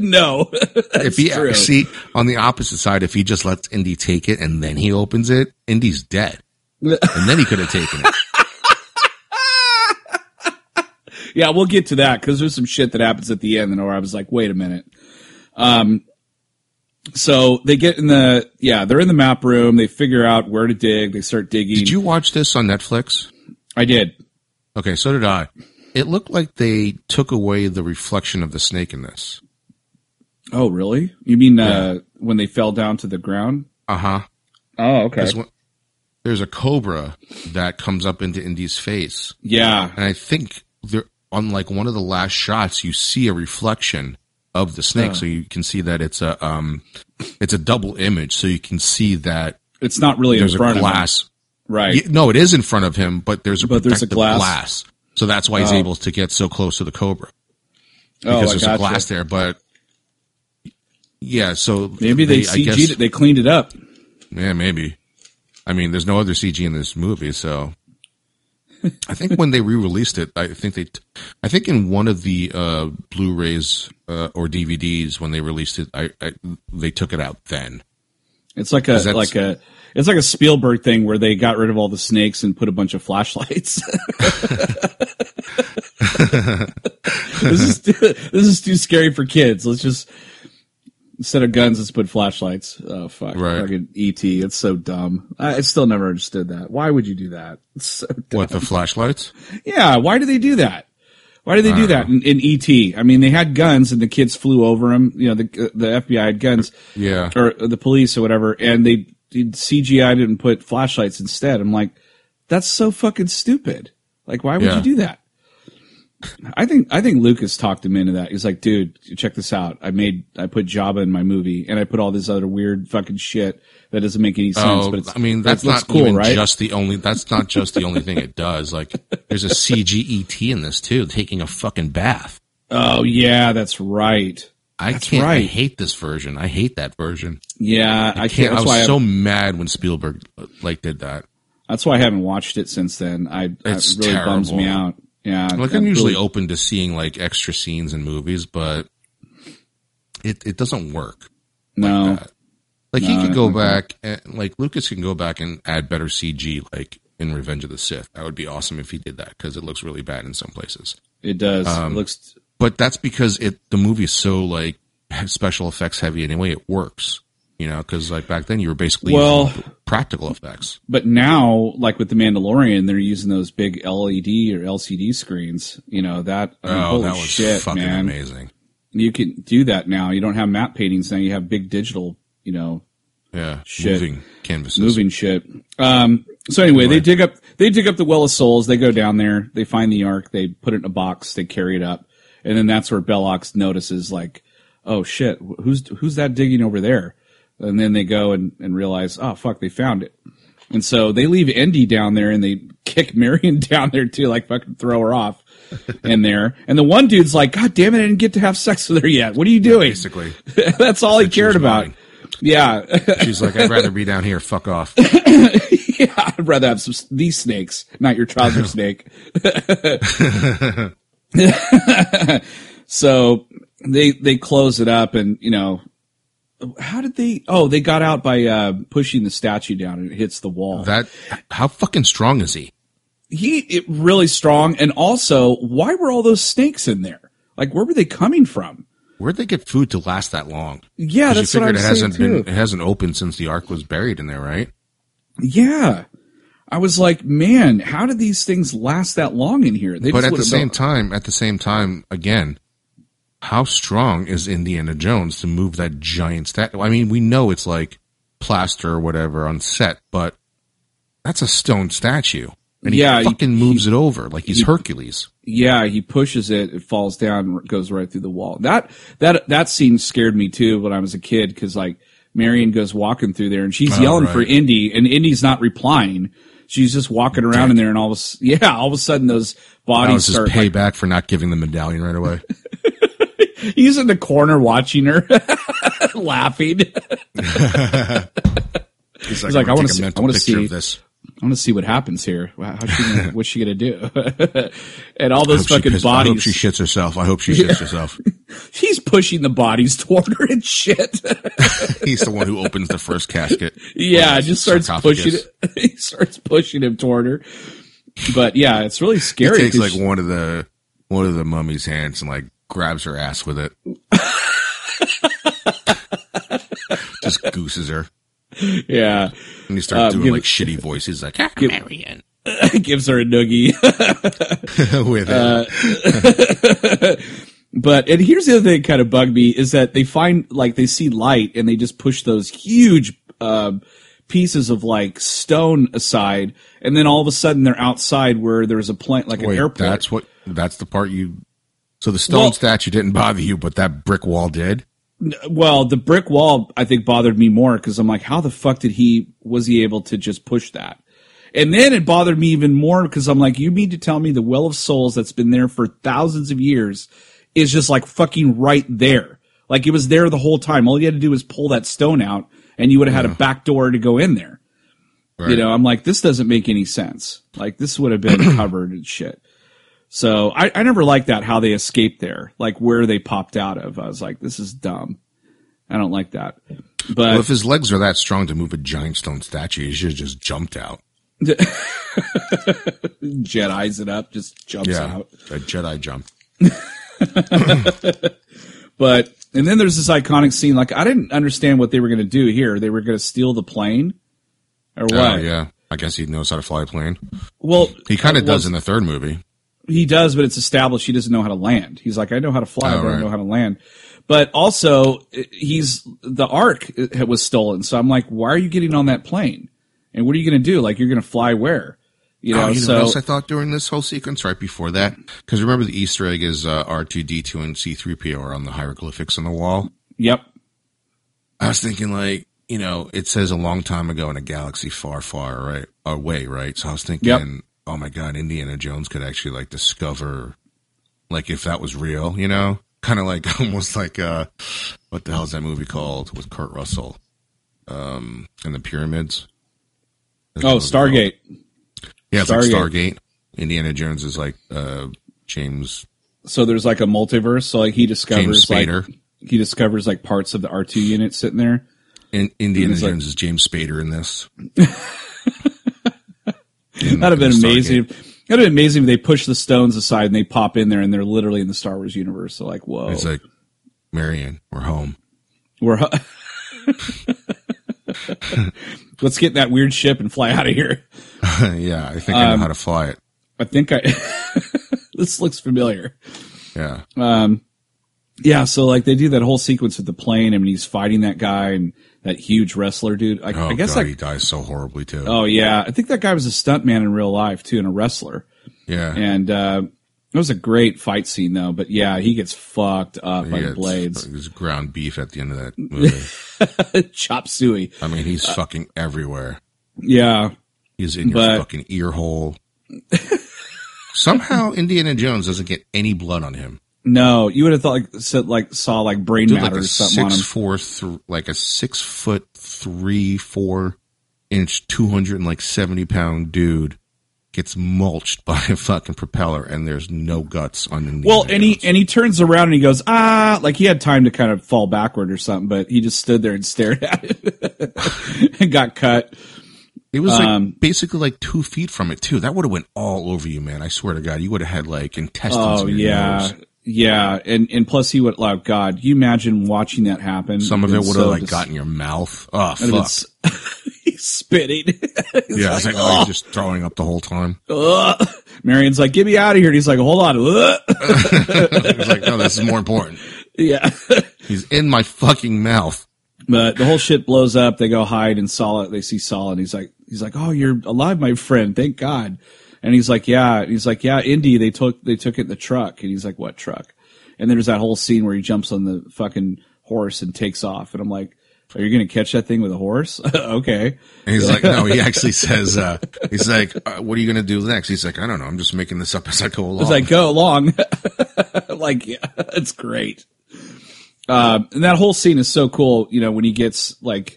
No, if he true. See on the opposite side, if he just lets Indy take it and then he opens it, Indy's dead, and then he could have taken it. Yeah, we'll get to that because there's some shit that happens at the end, and where I was like, wait a minute. Um, so they get in the yeah, they're in the map room. They figure out where to dig. They start digging. Did you watch this on Netflix? I did. Okay, so did I. It looked like they took away the reflection of the snake in this. Oh, really? You mean yeah. uh, when they fell down to the ground? Uh-huh. Oh, okay. There's, one, there's a cobra that comes up into Indy's face. Yeah. And I think there, on like one of the last shots, you see a reflection of the snake, yeah. So you can see that it's a um, it's a double image. So you can see that it's not really there's in front a glass, of him. Right? No, it is in front of him, but there's a but there's a glass. glass. So that's why he's oh. able to get so close to the cobra because oh, there's gotcha. a glass there. But yeah, so maybe they, they C G'd I guess, it. They cleaned it up. Yeah, maybe. I mean, there's no other C G in this movie, so. I think when they re-released it, I think they, t- I think in one of the uh, Blu-rays uh, or D V Ds when they released it, I, I they took it out then. It's like a like a it's like a Spielberg thing where they got rid of all the snakes and put a bunch of flashlights. This is too, this is too scary for kids. Let's just instead of guns, let's put flashlights. Oh fuck! Right. Fucking E T. It's so dumb. I, I still never understood that. Why would you do that? It's so dumb. What, the flashlights? Yeah. Why do they do that? Why do they do that in, in E T? I mean, they had guns and the kids flew over them. You know, the the F B I had guns. Yeah. Or the police or whatever, and they C G I'd it and put flashlights instead. I'm like, that's so fucking stupid. Like, why would yeah. you do that? I think I think Lucas talked him into that. He's like, dude, check this out. I made I put Jabba in my movie, and I put all this other weird fucking shit that doesn't make any sense. Oh, but it's, I mean, that's not cool, even right? Just the only that's not just the only thing it does. Like, there's a C G E T in this too, taking a fucking bath. Oh yeah, that's right. I that's can't. Right. I hate this version. I hate that version. Yeah, I, I can't. I was why so mad when Spielberg like did that. That's why I haven't watched it since then. I it's it really terrible. Bums me out. Yeah, like I'm usually really, open to seeing like extra scenes in movies, but it it doesn't work. No, like, that. like no, he could go back, and, like Lucas can go back and add better C G, like in Revenge of the Sith. That would be awesome if he did that because it looks really bad in some places. It does. Um, it looks, but that's because it the movie is so like special effects heavy anyway. It works. You know, because like back then you were basically well, using practical effects. But now, like with The Mandalorian, they're using those big L E D or L C D screens. You know, that, I mean, oh, holy that was shit, fucking man. amazing. You can do that now. You don't have matte paintings now. You have big digital, you know, yeah, shit. Moving canvases. Moving shit. Um, so anyway, anyway, they dig up they dig up the Well of Souls. They go down there. They find the Ark. They put it in a box. They carry it up. And then that's where Belloq notices, like, oh, shit, who's who's that digging over there? And then they go and, and realize, oh, fuck, they found it. And so they leave Endy down there, and they kick Marion down there, too, like fucking throw her off in there. And the one dude's like, God damn it, I didn't get to have sex with her yet. What are you doing? Yeah, basically. That's all he cared about. Mine. Yeah. She's like, I'd rather be down here. Fuck off. Yeah, I'd rather have some these snakes, not your trouser snake. So they they close it up, and, you know, how did they? Oh, they got out by uh, pushing the statue down, and it hits the wall. That how fucking strong is he? He it really strong, and also, why were all those snakes in there? Like, where were they coming from? Where'd they get food to last that long? Yeah, that's you what I'm it hasn't saying been, too. It hasn't opened since the Ark was buried in there, right? Yeah, I was like, man, how did these things last that long in here? They but at the same been- time, at the same time, again. How strong is Indiana Jones to move that giant statue? I mean, we know it's like plaster or whatever on set, but that's a stone statue. And he yeah, fucking he, moves he, it over like he's he, Hercules. Yeah, he pushes it, it falls down, and goes right through the wall. That that that scene scared me too when I was a kid because like Marion goes walking through there and she's oh, yelling right. for Indy and Indy's not replying. She's just walking around Dang. in there and all of a, yeah, all of a sudden those bodies start. That was his payback like, for not giving the medallion right away. He's in the corner watching her, laughing. He's like, He's like I want to see. I want to see this. I want to see what happens here. Wow, how's she gonna, what's she gonna do? And all those fucking pissed, bodies. I hope she shits herself. I hope she shits yeah. herself. He's pushing the bodies toward her and shit. He's the one who opens the first casket. Yeah, just starts sarcophagus. pushing it. He starts pushing him toward her. But yeah, it's really scary. He takes like she, one of the one of the mummy's hands and like. grabs her ass with it. Just gooses her. Yeah. And he starts um, doing like shitty voices like, ah, give, Marion. Gives her a noogie. With it. Uh, but, and here's the other thing that kind of bugged me is that they find, like, they see light and they just push those huge uh, pieces of, like, stone aside. And then all of a sudden they're outside where there's a plane, like Wait, an airport. That's what, that's the part you. So the stone well, statue didn't bother you, but that brick wall did? Well, the brick wall, I think, bothered me more because I'm like, how the fuck did he, was he able to just push that? And then it bothered me even more because I'm like, you mean to tell me the Well of Souls that's been there for thousands of years is just like fucking right there. Like it was there the whole time. All you had to do was pull that stone out and you would have had yeah. a back door to go in there. Right. You know, I'm like, this doesn't make any sense. Like this would have been covered and shit. So I, I never liked that, how they escaped there, like where they popped out of. I was like, this is dumb. I don't like that. But well, if his legs are that strong to move a giant stone statue, he should have just jumped out. Jedi's it up, just jumps yeah, out. A Jedi jump. But, and then there's this iconic scene. Like, I didn't understand what they were going to do here. They were going to steal the plane or what? Oh, yeah. I guess he knows how to fly a plane. Well, he kind of does in the third movie. He does, but it's established he doesn't know how to land. He's like, I know how to fly, oh, but right. I don't know how to land. But also, he's the Ark was stolen. So I'm like, why are you getting on that plane? And what are you going to do? Like, you're going to fly where? You know, oh, you so, know what else I thought during this whole sequence right before that? Because remember the Easter egg is uh, R two D two and C three P O are on the hieroglyphics on the wall? Yep. I was thinking, like, you know, it says a long time ago in a galaxy far, far right, away, right? So I was thinking... Yep. Oh my God, Indiana Jones could actually like discover, like if that was real, you know, kind of like almost like, uh, what the hell is that movie called with Kurt Russell um, and the pyramids? That's oh, Stargate. Yeah, it's Stargate. Like Stargate. Indiana Jones is like uh, James. So there's like a multiverse. So like he discovers like he discovers like parts of the R two unit sitting there. And Indiana Jones like- is James Spader in this. In, That'd have been amazing. That'd have been amazing if they push the stones aside and they pop in there and they're literally in the Star Wars universe. So like, whoa! It's like, Marianne, we're home. We're home. Let's get in that weird ship and fly out of here. Yeah, I think um, I know how to fly it. I think I. This looks familiar. Yeah. Um. Yeah. So like, they do that whole sequence with the plane. I mean, he's fighting that guy and. That huge wrestler dude. I, oh, I guess God, I, he dies so horribly, too. Oh, yeah. I think that guy was a stuntman in real life, too, and a wrestler. Yeah. And uh, it was a great fight scene, though. But, yeah, he gets fucked up he by gets, blades. It was ground beef at the end of that movie. Chop suey. I mean, he's uh, fucking everywhere. Yeah. He's in your but... fucking ear hole. Somehow Indiana Jones doesn't get any blood on him. No, you would have thought like said like saw like brain Dude, matter like or something six, on him. Four th- like a six foot three four inch two hundred and like seventy pound dude gets mulched by a fucking propeller and there's no guts on him. Well, and he and he turns around and he goes ah like he had time to kind of fall backward or something, but he just stood there and stared at it and got cut. It was like um, basically like two feet from it too. That would have went all over you, man. I swear to God, you would have had like intestines. Oh in your yeah. Nose. Yeah, and, and plus he would, oh, God, you imagine watching that happen. Some of it would have, so like, dis- gotten your mouth. Oh, fuck. He's spitting. He's yeah, like, it's like, oh, he's just throwing up the whole time. Ugh. Marion's like, get me out of here. And he's like, hold on. He's like, no, this is more important. Yeah. He's in my fucking mouth. But the whole shit blows up. They go hide, and Salah, they see Salah, and he's like, he's like, oh, you're alive, my friend. Thank God. And he's like, yeah. And he's like, yeah, Indy, they took they took it in the truck. And he's like, what truck? And then there's that whole scene where he jumps on the fucking horse and takes off. And I'm like, are you going to catch that thing with a horse? Okay. And he's like, no, he actually says, uh, he's like, uh, what are you going to do next? He's like, I don't know. I'm just making this up as I go along. As I go along. Like, yeah, it's great. Uh, and that whole scene is so cool, you know, when he gets like,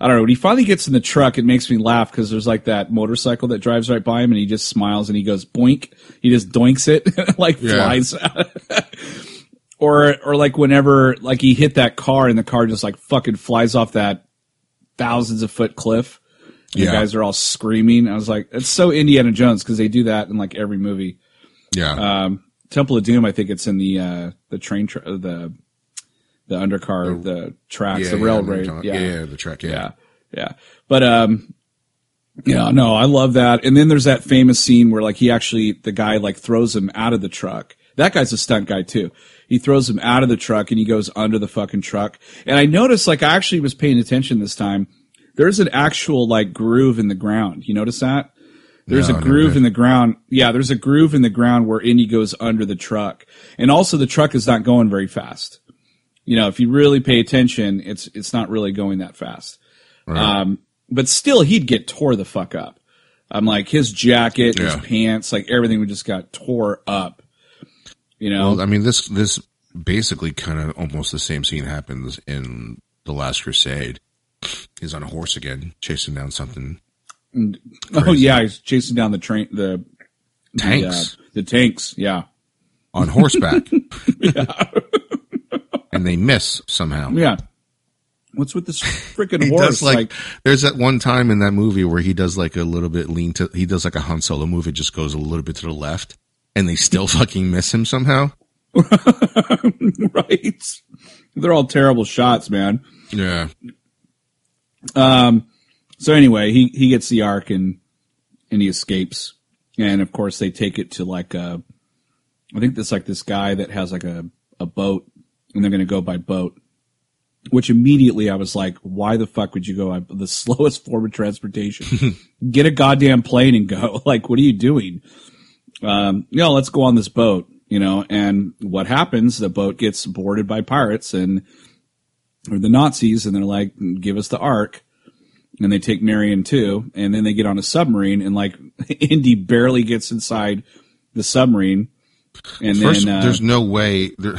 I don't know, when he finally gets in the truck, it makes me laugh because there's like that motorcycle that drives right by him and he just smiles and he goes boink. He just doinks it and like yeah. flies out. or or like whenever like he hit that car and the car just like fucking flies off that thousands of foot cliff. And yeah. The guys are all screaming. I was like, it's so Indiana Jones because they do that in like every movie. Yeah. Um, Temple of Doom, I think it's in the uh, the train tra- the The undercar, the, the tracks, yeah, the railroad. Yeah, yeah. yeah, the track, yeah. yeah. Yeah. But, um, you know, no, I love that. And then there's that famous scene where, like, he actually, the guy, like, throws him out of the truck. That guy's a stunt guy, too. He throws him out of the truck, and he goes under the fucking truck. And I noticed, like, I actually was paying attention this time. There's an actual, like, groove in the ground. You notice that? There's no, a groove in the ground. Yeah, there's a groove in the ground where Inigo's under the truck. And also the truck is not going very fast. You know, if you really pay attention, it's it's not really going that fast. Right. Um, but still, he'd get tore the fuck up. I'm um, like, his jacket, yeah. his pants, like everything would just got tore up. You know? Well, I mean, this this basically kind of almost the same scene happens in The Last Crusade. He's on a horse again, chasing down something. Crazy. Oh yeah, he's chasing down the train, the tanks, the, uh, the tanks, yeah, on horseback, yeah. And they miss somehow. Yeah, what's with this freaking horse? Does, like, like, there's that one time in that movie where he does like a little bit lean to, he does like a Han Solo move. It just goes a little bit to the left, and they still fucking miss him somehow. Right? They're all terrible shots, man. Yeah. Um. So anyway, he, he gets the Ark and and he escapes, and of course they take it to like a, I think it's like this guy that has like a, a boat, and they're going to go by boat, which immediately I was like, why the fuck would you go by the slowest form of transportation? Get a goddamn plane and go. Like, what are you doing? Um, you know, let's go on this boat, you know. And what happens? The boat gets boarded by pirates and or the Nazis, and they're like, give us the Ark. And they take Marion too, and then they get on a submarine, and like Indy barely gets inside the submarine. And First, then uh, there's no way. There,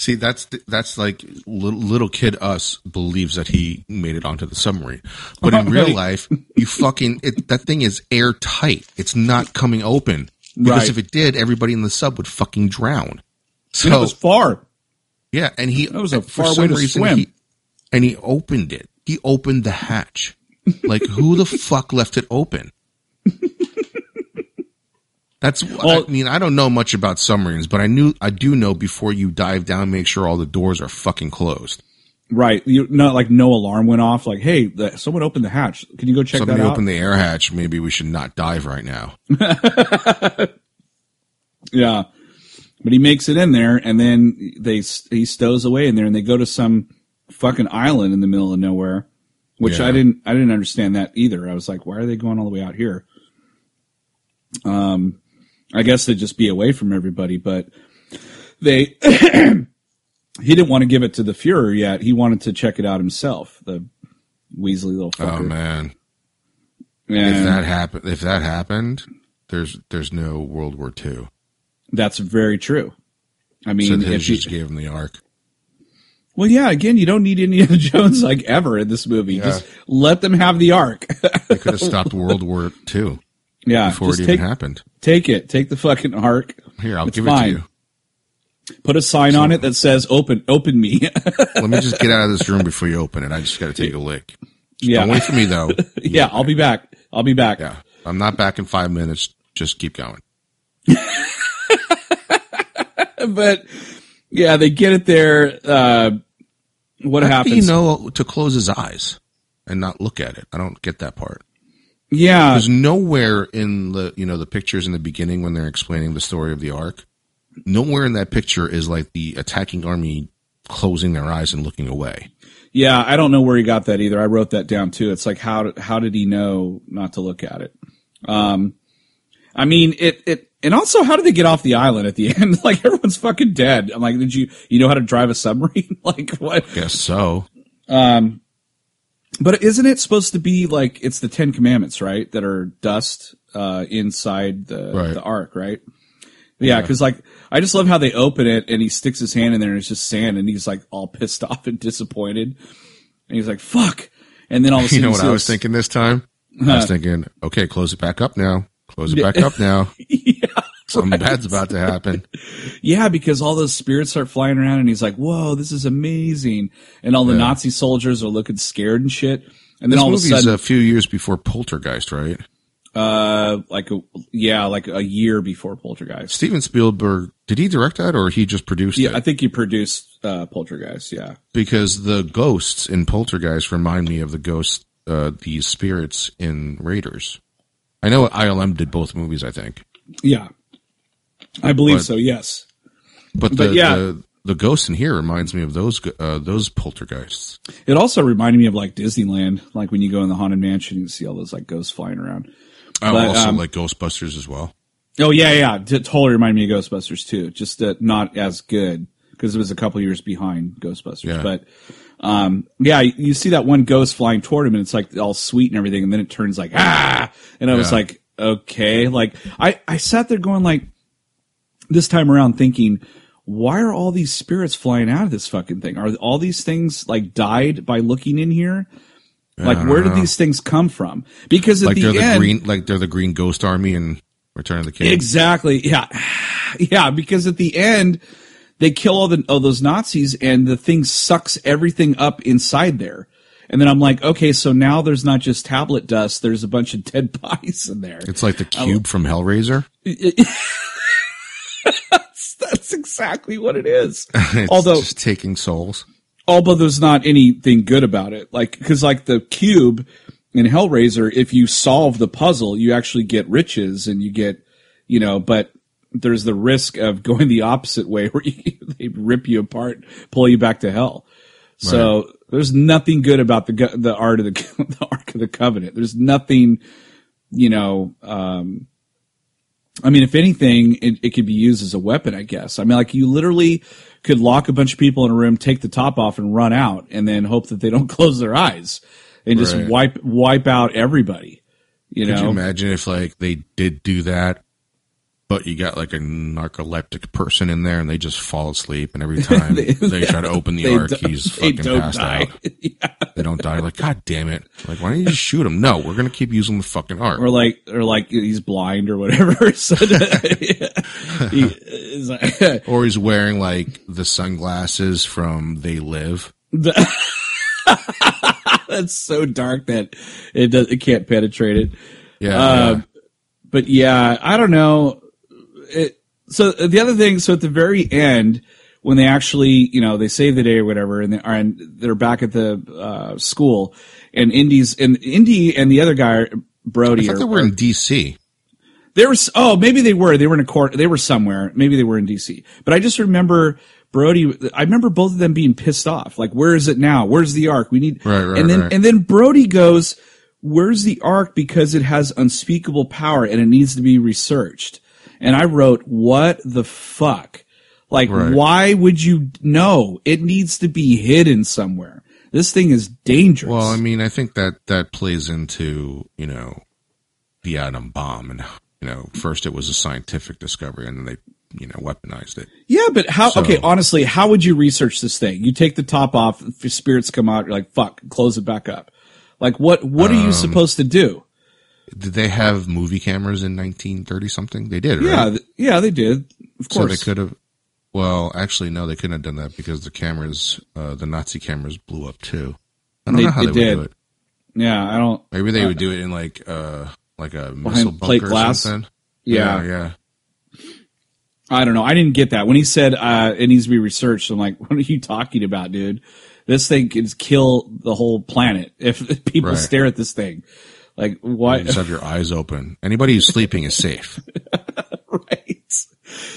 see, that's that's like little, little kid us believes that he made it onto the submarine, but in real right. life, you fucking it, that thing is airtight. It's not coming open because right. if it did, everybody in the sub would fucking drown. So and it was far. Yeah, and he that was a far way to reason, swim, he, and he opened it. He opened the hatch. Like, who the fuck left it open? That's, well, I mean, I don't know much about submarines, but I knew, I do know before you dive down, make sure all the doors are fucking closed. Right. You not like no alarm went off. Like, hey, the, someone opened the hatch. Can you go check Somebody that out? Somebody opened the air hatch. Maybe we should not dive right now. Yeah. But he makes it in there, and then they, he stows away in there, and they go to some fucking island in the middle of nowhere. Which yeah. I didn't, I didn't understand that either. I was like, why are they going all the way out here? Um, I guess they'd just be away from everybody, but they, he didn't want to give it to the Fuhrer yet. He wanted to check it out himself. The Weasley little fucker. Oh man. And if that happened, if that happened, there's, there's no World War Two. That's very true. I mean, so they just gave him the Ark. Well, yeah, again, you don't need Indiana Jones like ever in this movie. Yeah. Just let them have the Ark. They could have stopped World War Two. Yeah. Before it even take, happened. Take it. Take the fucking Ark. Here, I'll it's give fine. it to you. Put a sign so, on it that says, open, open me. Let me just get out of this room before you open it. I just got to take a lick. Just yeah. Don't wait for me, though. yeah, I'll be back. I'll be back. Yeah. I'm not back in five minutes. Just keep going. But, yeah, they get it there. Uh, What How happens? Do you know to close his eyes and not look at it? I don't get that part. Yeah, there's nowhere in the you know the pictures in the beginning when they're explaining the story of the Ark. Nowhere in that picture is like the attacking army closing their eyes and looking away. Yeah, I don't know where he got that either. I wrote that down too. It's like how how did he know not to look at it? Um, I mean it it. And also, how did they get off the island at the end? Like, everyone's fucking dead. I'm like, did you, you know how to drive a submarine? Like, what? I guess so. Um, but isn't it supposed to be like, it's the Ten Commandments, right? That are dust, uh, inside the, right. the Ark, right? Yeah, yeah. Cause like, I just love how they open it and he sticks his hand in there and it's just sand and he's like all pissed off and disappointed. And he's like, fuck. And then all of a sudden, you know what I was thinking this time? Huh. I was thinking, okay, close it back up now. Close it back up now. Yeah, Something right. bad's about to happen. Yeah, because all those spirits start flying around, and he's like, whoa, this is amazing. And all the yeah. Nazi soldiers are looking scared and shit. And this then all movie's of a sudden, a few years before Poltergeist, right? Uh, like a, yeah, like a year before Poltergeist. Steven Spielberg, did he direct that, or he just produced yeah, it? Yeah, I think he produced uh, Poltergeist, yeah. Because the ghosts in Poltergeist remind me of the ghosts, uh, the spirits in Raiders. I know I L M did both movies, I think. Yeah. I believe but, so, yes. But, the, but yeah. the the ghost in here reminds me of those uh, those poltergeists. It also reminded me of like Disneyland, like when you go in the Haunted Mansion and see all those like ghosts flying around. Oh, but, also um, like Ghostbusters as well. Oh, yeah, yeah. It totally reminded me of Ghostbusters, too. Just uh, not as good because it was a couple years behind Ghostbusters. Yeah. But, um, yeah, you see that one ghost flying toward him, and it's, like, all sweet and everything, and then it turns like, ah! And I yeah. was like, okay. Like, I, I sat there going, like, this time around thinking, why are all these spirits flying out of this fucking thing? Are all these things, like, died by looking in here? Like, where did these things come from? Because at like the they're the end, green, like they're the green ghost army in Return of the King. Exactly. Yeah, yeah. Because at the end, they kill all the all those Nazis, and the thing sucks everything up inside there. And then I'm like, okay, so now there's not just tablet dust. There's a bunch of dead bodies in there. It's like the cube um, from Hellraiser. It, that's, that's exactly what it is. It's Although just taking souls. Although there's not anything good about it. Like, because like the cube in Hellraiser, if you solve the puzzle, you actually get riches and you get, you know, but there's the risk of going the opposite way where you, they rip you apart, pull you back to hell. Right. So there's nothing good about the the art of the, the Ark of the Covenant. There's nothing, you know, um, I mean, if anything, it, it could be used as a weapon, I guess. I mean, like, you literally could lock a bunch of people in a room, take the top off, and run out, and then hope that they don't close their eyes and just right. wipe wipe out everybody. You could know? You imagine if, like, they did do that, but you got, like, a narcoleptic person in there, and they just fall asleep, and every time they, they try to open the Ark, he's fucking passed die. out. Yeah. They don't die. Like, God damn it. Like, why don't you just shoot him? No, we're going to keep using the fucking Ark. Or, like, or like he's blind or whatever. So he, he's like, or he's wearing, like, the sunglasses from They Live. That's so dark that it, does, it can't penetrate it. Yeah, uh, yeah. But, yeah, I don't know. It, so the other thing, so at the very end, when they actually, you know, they save the day or whatever, and, they are, and they're back at the uh, school, and Indy's and Indy and the other guy, Brody, I thought they were in D C. They were oh maybe they were they were in a court they were somewhere maybe they were in D C. But I just remember Brody. I remember both of them being pissed off. Like, where is it now? Where's the Ark? We need right, right, and then right. and then Brody goes, "Where's the Ark? Because it has unspeakable power and it needs to be researched." And I wrote, what the fuck? Like, right. why would you know? It needs to be hidden somewhere. This thing is dangerous. Well, I mean, I think that that plays into, you know, the atom bomb. And, you know, first it was a scientific discovery, and then they, you know, weaponized it. Yeah, but how, so, okay, honestly, how would you research this thing? You take the top off, if spirits come out, you're like, fuck, close it back up. Like, what, what are you um, supposed to do? Did they have movie cameras in nineteen thirty something? They did, right? Yeah, th- yeah, they did. Of course. So they could have. Well, actually, no, they couldn't have done that because the cameras, uh, the Nazi cameras, blew up too. I don't they, know how they, they would did. do it. Yeah, I don't. Maybe they uh, would do it in like, uh, like a missile bunker glass. or something. Yeah, yeah, yeah. I don't know. I didn't get that when he said uh, it needs to be researched. I'm like, what are you talking about, dude? This thing could kill the whole planet if people right. stare at this thing. Like, why? You just have your eyes open. Anybody who's sleeping is safe. Right.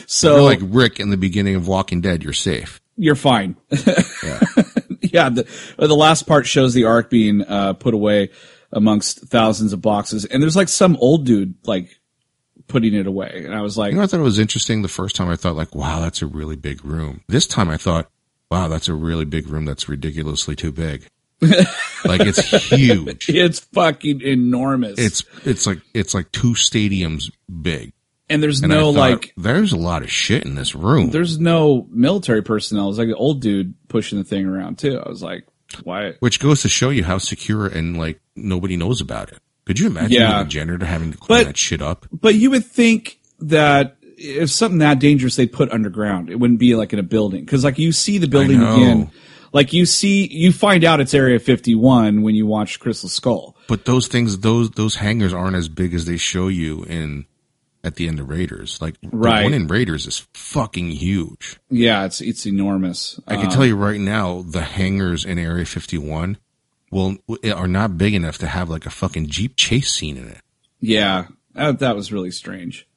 So, you're like Rick in the beginning of Walking Dead, you're safe. You're fine. Yeah. Yeah. The, the last part shows the Ark being uh, put away amongst thousands of boxes. And there's like some old dude, like, putting it away. And I was like, you know, I thought it was interesting the first time. I thought, like, wow, that's a really big room. This time I thought, wow, that's a really big room that's ridiculously too big. Like, it's huge. It's fucking enormous. It's it's like it's like two stadiums big. And there's and no thought, like there's a lot of shit in this room. There's no military personnel. It's like an old dude pushing the thing around too. I was like, why? Which goes to show you how secure and like nobody knows about it. Could you imagine yeah. the janitor having to clean but, that shit up? But you would think that if something that dangerous they'd put underground. It wouldn't be like in a building. Because like you see the building again. Like, you see, you find out it's Area fifty-one when you watch Crystal Skull. But those things, those those hangars aren't as big as they show you in at the end of Raiders. Like, right. the one in Raiders is fucking huge. Yeah, it's it's enormous. I can um, tell you right now, the hangars in Area fifty-one will are not big enough to have, like, a fucking Jeep chase scene in it. Yeah, that, that was really strange.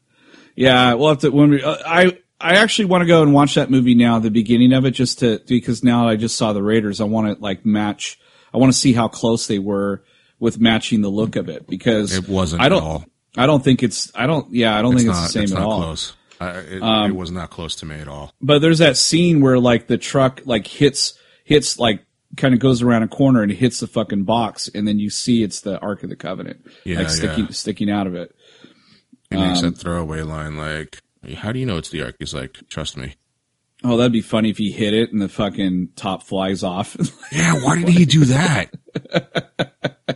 Yeah, we'll have to, when we, uh, I... I actually want to go and watch that movie now, the beginning of it, just to, because now I just saw the Raiders. I want to like match, I want to see how close they were with matching the look of it because it wasn't I don't, at all. I don't think it's. I don't. Yeah, I don't it's think not, it's the same it's at not all. Close. I, it, um, it was not close to me at all. But there's that scene where like the truck like hits hits like kind of goes around a corner and hits the fucking box, and then you see it's the Ark of the Covenant yeah, like sticking yeah. sticking out of it. He makes um, that throwaway line like, "How do you know it's the Ark?" He's like, "Trust me." Oh, that'd be funny if he hit it and the fucking top flies off. Yeah, why did he do that?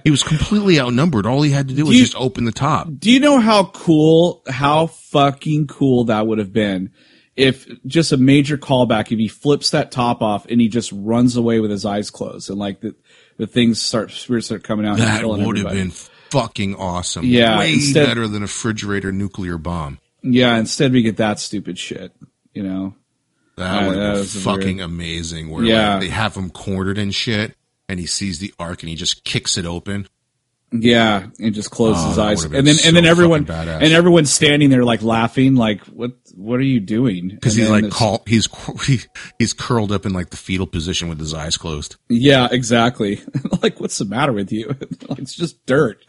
He was completely outnumbered. All he had to do, do was you, just open the top. Do you know how cool, how fucking cool that would have been if just a major callback, if he flips that top off and he just runs away with his eyes closed and like the, the things start, spirits start coming out. That would everybody. have been fucking awesome. Yeah. Way instead, better than a refrigerator nuclear bomb. Yeah. Instead we get that stupid shit, you know? That yeah, would have been fucking weird. amazing. Where yeah. like, they have him cornered and shit, and he sees the Ark, and he just kicks it open. Yeah, and just closes oh, his eyes, and then so and then everyone and everyone's standing there like laughing, like what what are you doing? Because he's like call, he's he, he's curled up in like the fetal position with his eyes closed. Yeah, exactly. Like what's the matter with you? It's just dirt.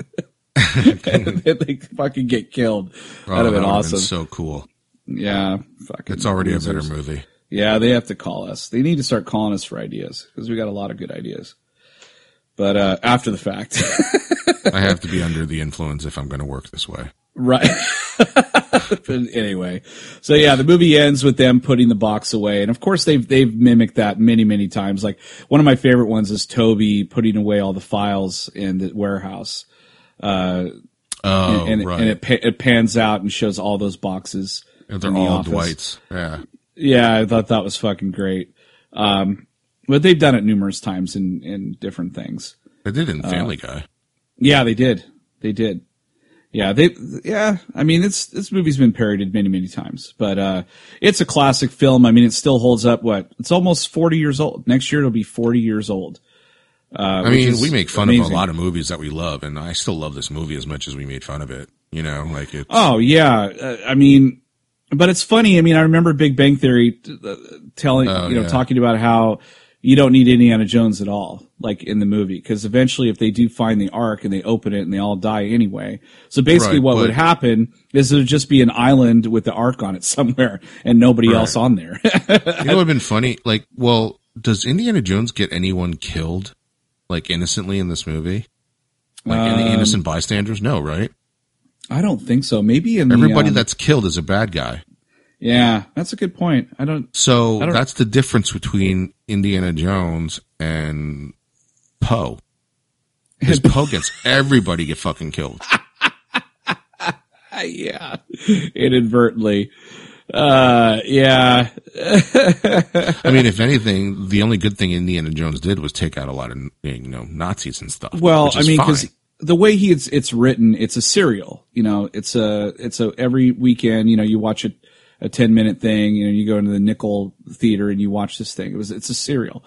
And then they fucking get killed. Oh, That'd have been that awesome. Been so cool. Yeah, fucking. It's already losers. a better movie. Yeah, they have to call us. They need to start calling us for ideas because we got a lot of good ideas. But uh, after the fact. I have to be under the influence if I'm going to work this way. Right. Anyway. So, yeah, the movie ends with them putting the box away. And, of course, they've they've mimicked that many, many times. Like, one of my favorite ones is Toby putting away all the files in the warehouse. Uh, oh, and, and, right. And it, pa- it pans out and shows all those boxes. And they're the all office. Dwight's. Yeah. Yeah, I thought that was fucking great. Um, but they've done it numerous times in, in different things. They did in Family uh, Guy. Yeah, they did. They did. Yeah, they. Yeah, I mean, it's this movie's been parodied many, many times. But uh, it's a classic film. I mean, it still holds up. What? It's almost forty years old. Next year, it'll be forty years old. Uh, I mean, we make fun amazing. of a lot of movies that we love, and I still love this movie as much as we made fun of it. You know, like it's... Oh, yeah. Uh, I mean... But it's funny. I mean, I remember Big Bang Theory telling, oh, you know, yeah. talking about how you don't need Indiana Jones at all, like in the movie, because eventually, if they do find the Ark and they open it and they all die anyway, so basically, right, what but, would happen is it would just be an island with the Ark on it somewhere and nobody right. else on there. You know, what would have been funny. Like, well, does Indiana Jones get anyone killed, like innocently in this movie, like um, any innocent bystanders? No, right? I don't think so. Maybe in everybody the, um, that's killed is a bad guy. Yeah, that's a good point. I don't. So I don't, that's the difference between Indiana Jones and Poe. Because Poe gets everybody get fucking killed. Yeah, inadvertently. Uh, yeah. I mean, if anything, the only good thing Indiana Jones did was take out a lot of you know Nazis and stuff. Well, I mean, because. The way he it's, it's written, it's a serial, you know, it's a, it's a, every weekend, you know, you watch a, a ten minute thing, you know, you go into the nickel theater and you watch this thing. It was, it's a serial.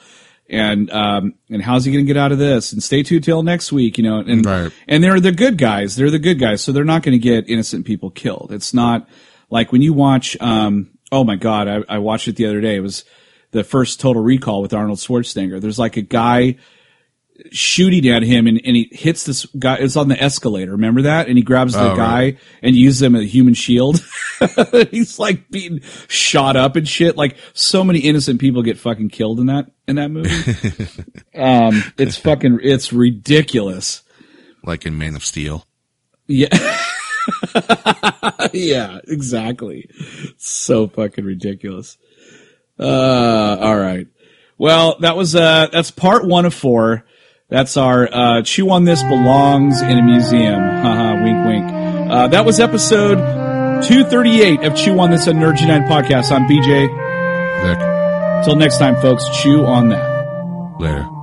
And, um, and how's he going to get out of this? And stay tuned till next week, you know, and, right. and they're the good guys. They're the good guys. So they're not going to get innocent people killed. It's not like when you watch, um, oh my God, I, I watched it the other day. It was the first Total Recall with Arnold Schwarzenegger. There's like a guy shooting at him and, and he hits this guy. It's on the escalator. Remember that? And he grabs the oh, guy right. and uses him as a human shield. He's like being shot up and shit. Like so many innocent people get fucking killed in that, in that movie. um, it's fucking, it's ridiculous. Like in Man of Steel. Yeah. Yeah, exactly. So fucking ridiculous. Uh, all right. Well, that was, uh, that's part one of four. That's our uh, Chew on This Belongs in a Museum. Haha, wink, wink. Uh, that was episode two thirty-eight of Chew on This, a Nerd G nine podcast. I'm B J. Vic. Till next time, folks, chew on that. Later.